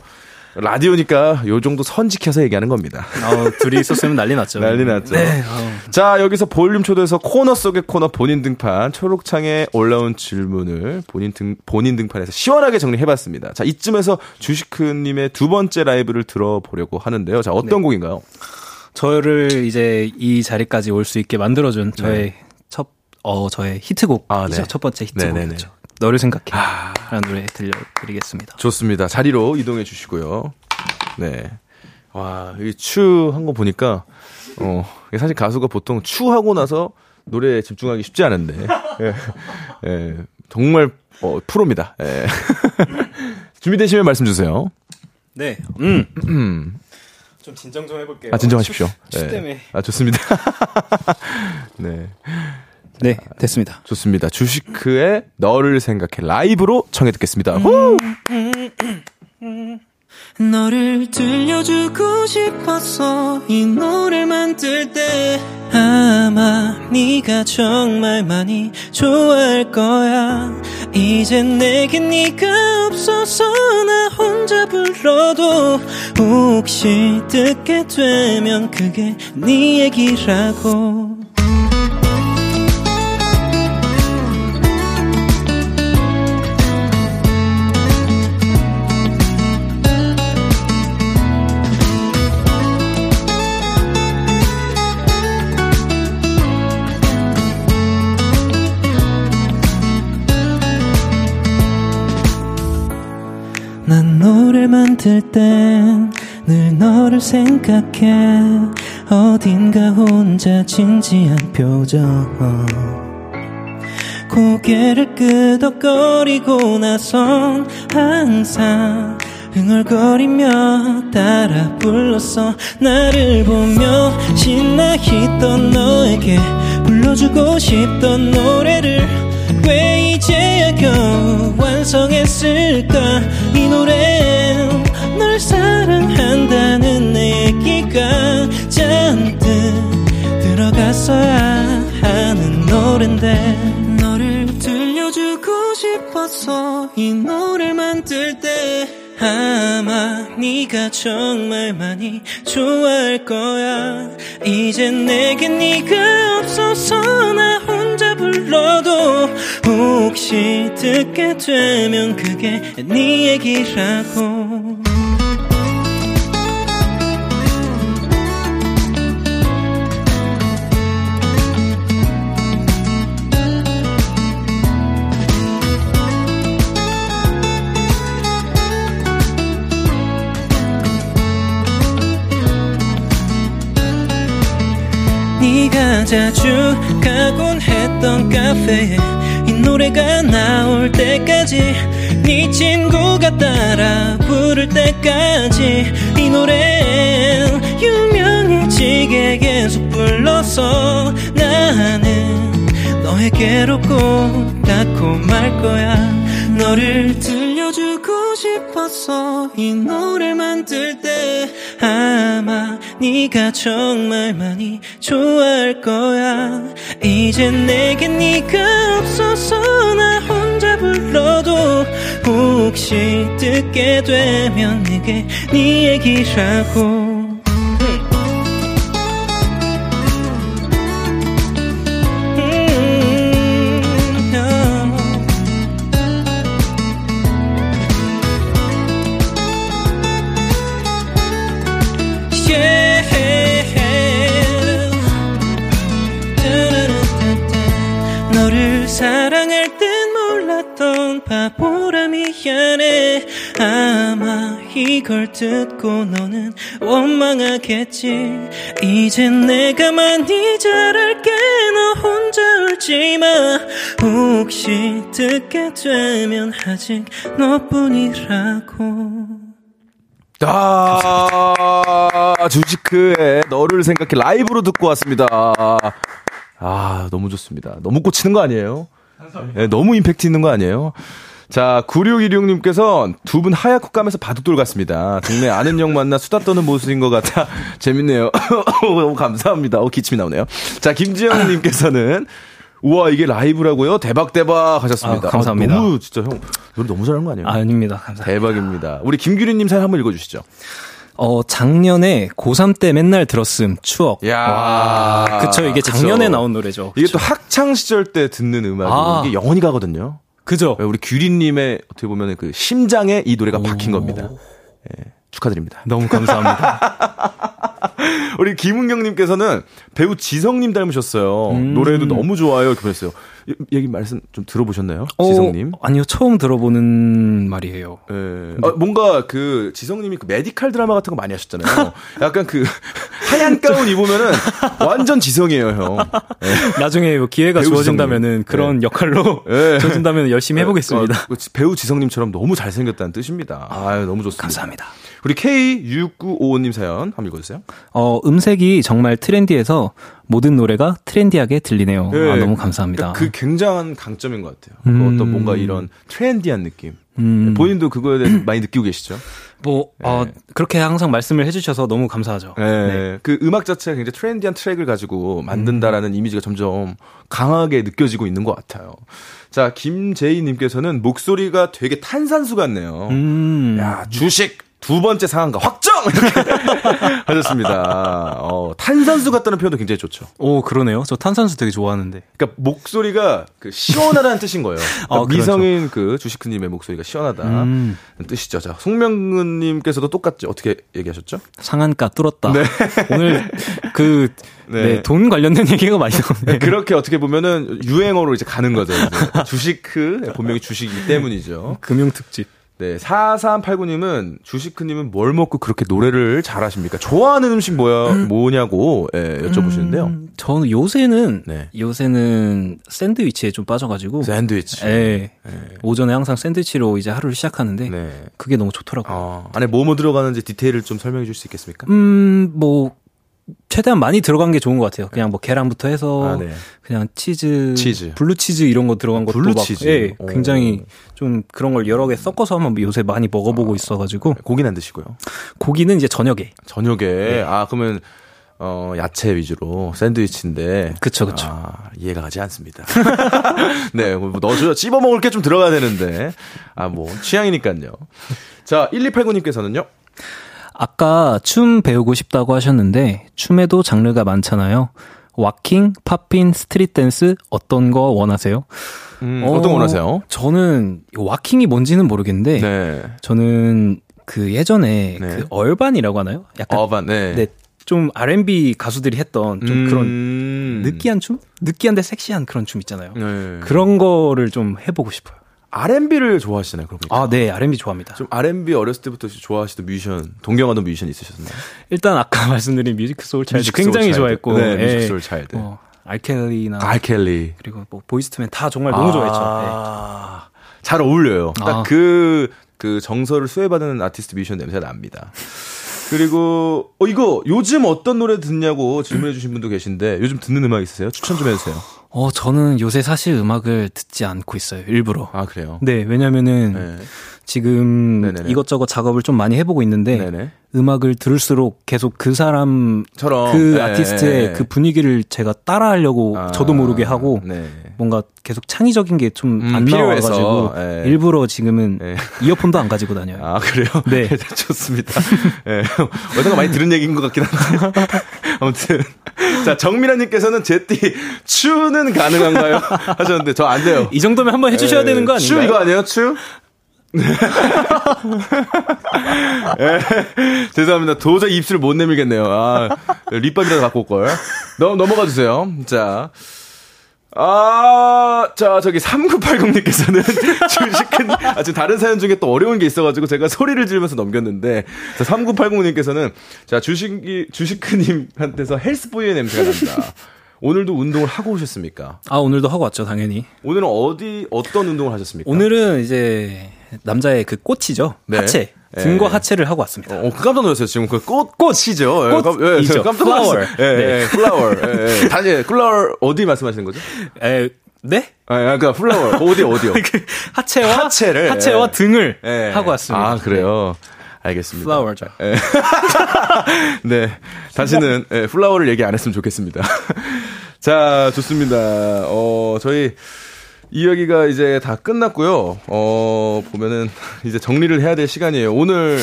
라디오니까 요 정도 선 지켜서 얘기하는 겁니다. 어, 둘이 있었으면 난리 났죠. 난리 났죠. 네, 어. 자, 여기서 볼륨 초대에서 코너 속의 코너 본인 등판 초록창에 올라온 질문을 본인 등, 본인 등판에서 시원하게 정리해봤습니다. 자, 이쯤에서 주시크님의 두 번째 라이브를 들어보려고 하는데요. 자, 어떤 네. 곡인가요? 저를 이제 이 자리까지 올 수 있게 만들어준 저의 네. 첫, 어, 저의 히트곡. 아, 네. 첫 번째 히트곡이죠. 너를 생각해 아... 라는 노래 들려드리겠습니다. 좋습니다. 자리로 이동해 주시고요. 네. 와, 이 추 한 거 보니까 어, 사실 가수가 보통 추 하고 나서 노래에 집중하기 쉽지 않은데 예, 예, 정말 어, 프로입니다. 예. 준비되시면 말씀 주세요. 네. 음. 좀 진정 좀 해볼게요. 아, 진정하십시오. 네. 때문에. 아, 좋습니다. 네. 네, 됐습니다. 좋습니다. 주시크의 너를 생각해 라이브로 청해 듣겠습니다. 후! 너를 들려주고 싶었어 이 노래 만들 때 아마 네가 정말 많이 좋아할 거야. 이제 내겐 네가 없어서 나 혼자 불러도 혹시 듣게 되면 그게 네 얘기라고. 난 노래 만들 땐 늘 너를 생각해. 어딘가 혼자 진지한 표정 고개를 끄덕거리고 나선 항상 흥얼거리며 따라 불렀어. 나를 보며 신나했던 너에게 불러주고 싶던 노래를 왜 이제야 겨우 완성했을까. 이 노래엔 널 사랑한다는 내 얘기가 잔뜩 들어갔어야 하는 노랜데 너를 들려주고 싶었어 이 노래 만들 때 아마 네가 정말 많이 좋아할 거야. 이제 내겐 네가 없어서 나 혼자 불러도 혹시 듣게 되면 그게 네 얘기라고. 네가 자주 가곤 했던 카페에 이 노래가 나올 때까지 네 친구가 따라 부를 때까지 이 노래엔 유명해지게 계속 불러서 나는 너에게로 꼭 닿고 말 거야. 너를 들려주고 싶었어 이 노래 만들 때 아마 네가 정말 많이 좋아할 거야. 이제 내겐 네가 없어서 나 혼자 불러도 혹시 듣게 되면 이게 네 얘기라고. 사랑할 땐 몰랐던 바보라 미안해. 아마 이걸 듣고 너는 원망하겠지. 이젠 내가 많이 잘할게. 너 혼자 울지마. 혹시 듣게 되면 아직 너뿐이라고. 아, 주시크의 너를 생각해 라이브로 듣고 왔습니다. 아, 너무 좋습니다. 너무 꽂히는 거 아니에요? 네, 너무 임팩트 있는 거 아니에요? 자, 구육일육 님께서 두 분 하얗고 까면서 바둑돌 같습니다. 동네 아는 형 만나 수다 떠는 모습인 것 같아. 재밌네요. 너무 감사합니다. 어, 기침이 나오네요. 자, 김지영 님께서는 우와, 이게 라이브라고요? 대박, 대박 하셨습니다. 아, 감사합니다. 아, 너무 진짜 형, 노래 너무 잘하는 거 아니에요? 아닙니다. 감사합니다. 대박입니다. 우리 김규린 님 사연 한번 읽어주시죠. 어, 작년에 고삼 때 맨날 들었음, 추억. 야, 와, 그쵸, 이게 작년에 그쵸. 나온 노래죠. 그쵸. 이게 또 학창시절 때 듣는 음악이 아. 이게 영원히 가거든요. 그죠. 우리 규리님의 어떻게 보면 그 심장에 이 노래가 오. 박힌 겁니다. 예, 축하드립니다. 너무 감사합니다. 우리 김은경님께서는 배우 지성님 닮으셨어요. 음. 노래도 너무 좋아요. 이렇게 보냈어요. 얘기 말씀 좀 들어보셨나요? 어, 지성님? 아니요, 처음 들어보는 말이에요. 예. 네. 아, 뭔가 그 지성님이 그 메디컬 드라마 같은 거 많이 하셨잖아요. 약간 그 하얀 가운 입으면은 완전 지성이에요, 형. 네. 나중에 기회가 주어진다면은 그런 네. 역할로 네. 주어진다면 열심히 해보겠습니다. 아, 배우 지성님처럼 너무 잘생겼다는 뜻입니다. 아, 너무 좋습니다. 감사합니다. 우리 케이 육구오오 님 사연 한번 읽어주세요. 어, 음색이 정말 트렌디해서 모든 노래가 트렌디하게 들리네요. 네. 아, 너무 감사합니다. 그러니까 그 굉장한 강점인 것 같아요. 음. 그 어떤 뭔가 이런 트렌디한 느낌. 음. 본인도 그거에 대해서 많이 느끼고 계시죠? 뭐, 네. 어, 그렇게 항상 말씀을 해주셔서 너무 감사하죠. 네. 네. 그 음악 자체가 굉장히 트렌디한 트랙을 가지고 만든다라는 음. 이미지가 점점 강하게 느껴지고 있는 것 같아요. 자, 김재희님께서는 목소리가 되게 탄산수 같네요. 음. 야, 주식! 두 번째 상한가 확정! 이렇게 하셨습니다. 어, 탄산수 같다는 표현도 굉장히 좋죠. 오, 그러네요. 저 탄산수 되게 좋아하는데. 그러니까 목소리가 그 시원하다는 뜻인 거예요. 그러니까 아, 미성인 그렇죠. 그 주시크님의 목소리가 시원하다는 음. 뜻이죠. 자, 송명근님께서도 똑같죠. 어떻게 얘기하셨죠? 상한가 뚫었다. 네. 오늘 그, 네. 네, 돈 관련된 얘기가 많이 나오네요. 그렇게 어떻게 보면은 유행어로 이제 가는 거죠. 이제. 주시크, 본명이 주식이기 때문이죠. 금융특집. 네, 사삼팔구 님은 주시크님은 뭘 먹고 그렇게 노래를 잘하십니까? 좋아하는 음식 뭐야, 뭐냐고 예, 여쭤보시는데요. 음, 저는 요새는 네. 요새는 샌드위치에 좀 빠져가지고 샌드위치. 예, 예. 오전에 항상 샌드위치로 이제 하루를 시작하는데 네. 그게 너무 좋더라고요. 아, 안에 뭐뭐 들어가는지 디테일을 좀 설명해 줄 수 있겠습니까? 음, 뭐. 최대한 많이 들어간 게 좋은 것 같아요. 그냥 뭐 계란부터 해서 아, 네. 그냥 치즈, 치즈, 블루 치즈 이런 거 들어간 것도 블루 막 치즈. 예, 굉장히 좀 그런 걸 여러 개 섞어서 한번 요새 많이 먹어보고 아, 있어가지고 고기는 안 드시고요. 고기는 이제 저녁에. 저녁에 네. 아 그러면 어, 야채 위주로 샌드위치인데 그쵸 그쵸 아, 이해가 가지 않습니다. 네, 뭐 넣어줘야 씹어 먹을 게 좀 들어가야 되는데 아 뭐 취향이니까요. 자, 일이팔구 님께서는요. 아까 춤 배우고 싶다고 하셨는데 춤에도 장르가 많잖아요. 왁킹, 팝핀, 스트릿 댄스 어떤 거 원하세요? 음, 어, 어떤 거 원하세요? 저는 왁킹이 뭔지는 모르겠는데 네. 저는 그 예전에 네. 그 얼반이라고 하나요? 약간 어반, 네. 네, 좀 알앤비 가수들이 했던 좀 음... 그런 느끼한 춤? 느끼한데 섹시한 그런 춤 있잖아요. 네. 그런 거를 좀 해보고 싶어요. 알앤비를 좋아하시나요? 그러니까. 아, 네, 알앤비 좋아합니다. 좀 알앤비 어렸을 때부터 좋아하시던 뮤지션, 동경하던 뮤지션 있으셨나요? 일단 아까 말씀드린 뮤직 소울 차일드 굉장히 좋아했고, 네, 네. 뮤직 소울 차일드, 뭐, 알켈리나, 알켈리 그리고 뭐 보이스트맨 다 정말 너무 아~ 좋아했죠. 네. 잘 어울려요. 딱 그 그 아. 정서를 수혜받는 아티스트 뮤지션 냄새 납니다. 그리고 어 이거 요즘 어떤 노래 듣냐고 질문해 주신 분도 계신데 요즘 듣는 음악 있으세요? 추천 좀 해주세요. 어 저는 요새 사실 음악을 듣지 않고 있어요. 일부러. 아 그래요? 네 왜냐면은 네. 지금 네네네. 이것저것 작업을 좀 많이 해보고 있는데 네네. 음악을 들을수록 계속 그 사람처럼 그 네. 아티스트의 그 분위기를 제가 따라하려고 아, 저도 모르게 하고 네. 뭔가 계속 창의적인 게 좀 안 음, 나와가지고 네. 일부러 지금은 네. 이어폰도 안 가지고 다녀요. 아 그래요? 네 좋습니다. 네. 어디가 많이 들은 얘기인 것 같긴 한데 아무튼 자 정미라님께서는 제띠 추는 가능한가요? 하셨는데 저 안 돼요. 이 정도면 한번 해주셔야 네. 되는 거 아닌가요? 추 이거 아니에요? 추? 네, 죄송합니다. 도저히 입술을 못 내밀겠네요. 아, 립밤이라도 갖고 올걸. 넘, 넘어가 주세요. 자. 아, 자, 저기, 삼구팔공 님께서는, 주시크님, 아, 지금 다른 사연 중에 또 어려운 게 있어가지고 제가 소리를 지르면서 넘겼는데, 자, 삼구팔공 님께서는, 자, 주식이, 주시크님한테서 헬스보이의 냄새가 난다. 오늘도 운동을 하고 오셨습니까? 아, 오늘도 하고 왔죠, 당연히. 오늘은 어디, 어떤 운동을 하셨습니까? 오늘은 이제, 남자의 그 꽃이죠. 네. 하체. 등과 예. 하체를 하고 왔습니다. 어, 깜짝 놀랐어요. 지금 그 꽃, 꽃이죠. 꽃이죠. 깜짝 놀랐어요. 예, 플라워. 예, 다시, 플라워, 어디 말씀하시는 거죠? 예, 네? 아, 그러니까 플라워. 어디, 어디요? 그 하체와, 하체를. 하체와 예. 등을 예. 하고 왔습니다. 아, 그래요? 알겠습니다. 플라워. 예. 네. 다시는 예, 플라워를 얘기 안 했으면 좋겠습니다. 자, 좋습니다. 어, 저희, 이야기가 이제 다 끝났고요. 어, 보면은 이제 정리를 해야 될 시간이에요. 오늘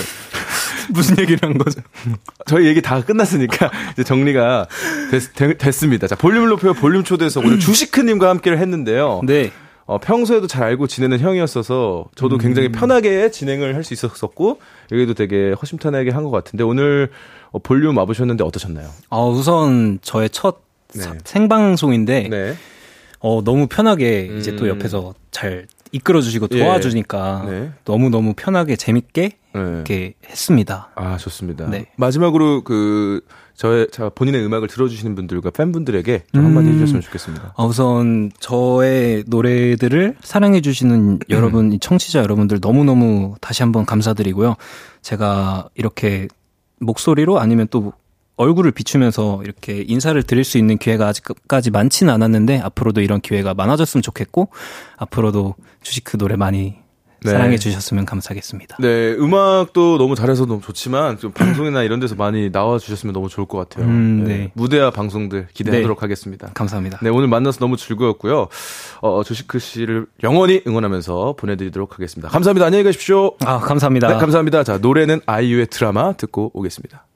무슨 얘기를 한 거죠? 저희 얘기 다 끝났으니까 이제 정리가 됐, 됐, 됐습니다. 자, 볼륨을 높여 볼륨 초대에서 오늘 주시크님과 함께를 했는데요. 네. 어, 평소에도 잘 알고 지내는 형이었어서 저도 굉장히 음. 편하게 진행을 할 수 있었었고 여기도 되게 허심탄회하게 한 것 같은데 오늘 어, 볼륨 와보셨는데 어떠셨나요? 어, 우선 저의 첫 네. 생방송인데. 네. 어, 너무 편하게 이제 음. 또 옆에서 잘 이끌어주시고 도와주니까 예. 네. 너무너무 편하게 재밌게 네. 이렇게 했습니다. 아, 좋습니다. 네. 마지막으로 그 저의 본인의 음악을 들어주시는 분들과 팬분들에게 좀 한마디 음. 해주셨으면 좋겠습니다. 아, 우선 저의 노래들을 사랑해주시는 여러분, 청취자 여러분들 너무너무 다시 한번 감사드리고요. 제가 이렇게 목소리로 아니면 또 얼굴을 비추면서 이렇게 인사를 드릴 수 있는 기회가 아직까지 많지는 않았는데 앞으로도 이런 기회가 많아졌으면 좋겠고 앞으로도 주시크 노래 많이 네. 사랑해 주셨으면 감사하겠습니다. 네, 음악도 너무 잘해서 너무 좋지만 좀 방송이나 이런 데서 많이 나와주셨으면 너무 좋을 것 같아요. 음, 네. 네. 무대와 방송들 기대하도록 네. 하겠습니다. 감사합니다. 네, 오늘 만나서 너무 즐거웠고요. 어, 주시크 씨를 영원히 응원하면서 보내드리도록 하겠습니다. 감사합니다. 안녕히 가십시오. 아, 감사합니다. 네, 감사합니다. 자, 노래는 아이유의 드라마 듣고 오겠습니다.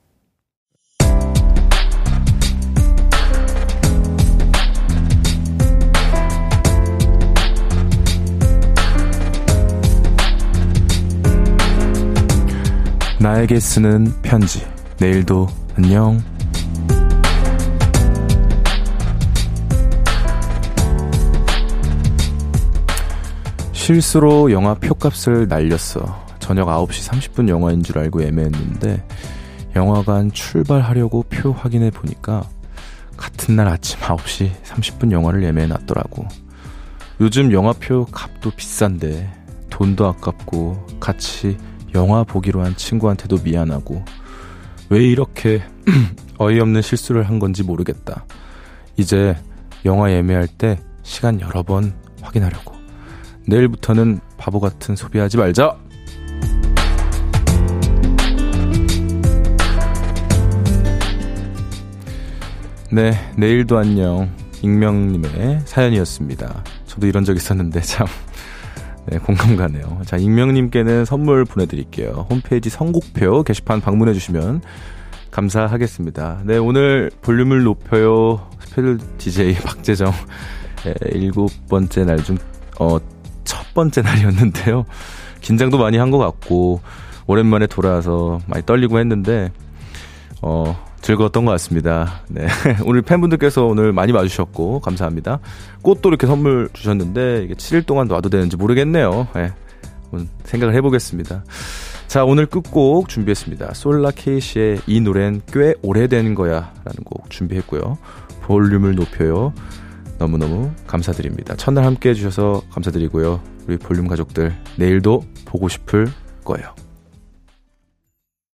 나에게 쓰는 편지. 내일도 안녕. 실수로 영화 표값을 날렸어. 저녁 아홉 시 삼십 분 영화인 줄 알고 애매했는데 영화관 출발하려고 표 확인해 보니까 같은 날 아침 아홉 시 삼십 분 영화를 예매해놨더라고. 요즘 영화표 값도 비싼데 돈도 아깝고 같이 영화 보기로 한 친구한테도 미안하고 왜 이렇게 어이없는 실수를 한 건지 모르겠다. 이제 영화 예매할 때 시간 여러 번 확인하려고. 내일부터는 바보 같은 소비하지 말자. 네, 내일도 안녕 익명님의 사연이었습니다. 저도 이런 적 있었는데 참 네, 공감 가네요. 자, 익명님께는 선물 보내드릴게요. 홈페이지 선곡표 게시판 방문해주시면 감사하겠습니다. 네, 오늘 볼륨을 높여요. 스페셜 디제이 박재정. 네, 일곱 번째 날 중, 어, 첫 번째 날이었는데요. 긴장도 많이 한 것 같고, 오랜만에 돌아와서 많이 떨리고 했는데, 어, 즐거웠던 것 같습니다. 네. 오늘 팬분들께서 오늘 많이 와주셨고, 감사합니다. 꽃도 이렇게 선물 주셨는데, 이게 칠 일 동안 놔도 되는지 모르겠네요. 네. 생각을 해보겠습니다. 자, 오늘 끝곡 준비했습니다. 솔라 케이씨의 이 노래는 꽤 오래된 거야. 라는 곡 준비했고요. 볼륨을 높여요. 너무너무 감사드립니다. 첫날 함께 해주셔서 감사드리고요. 우리 볼륨 가족들, 내일도 보고 싶을 거예요.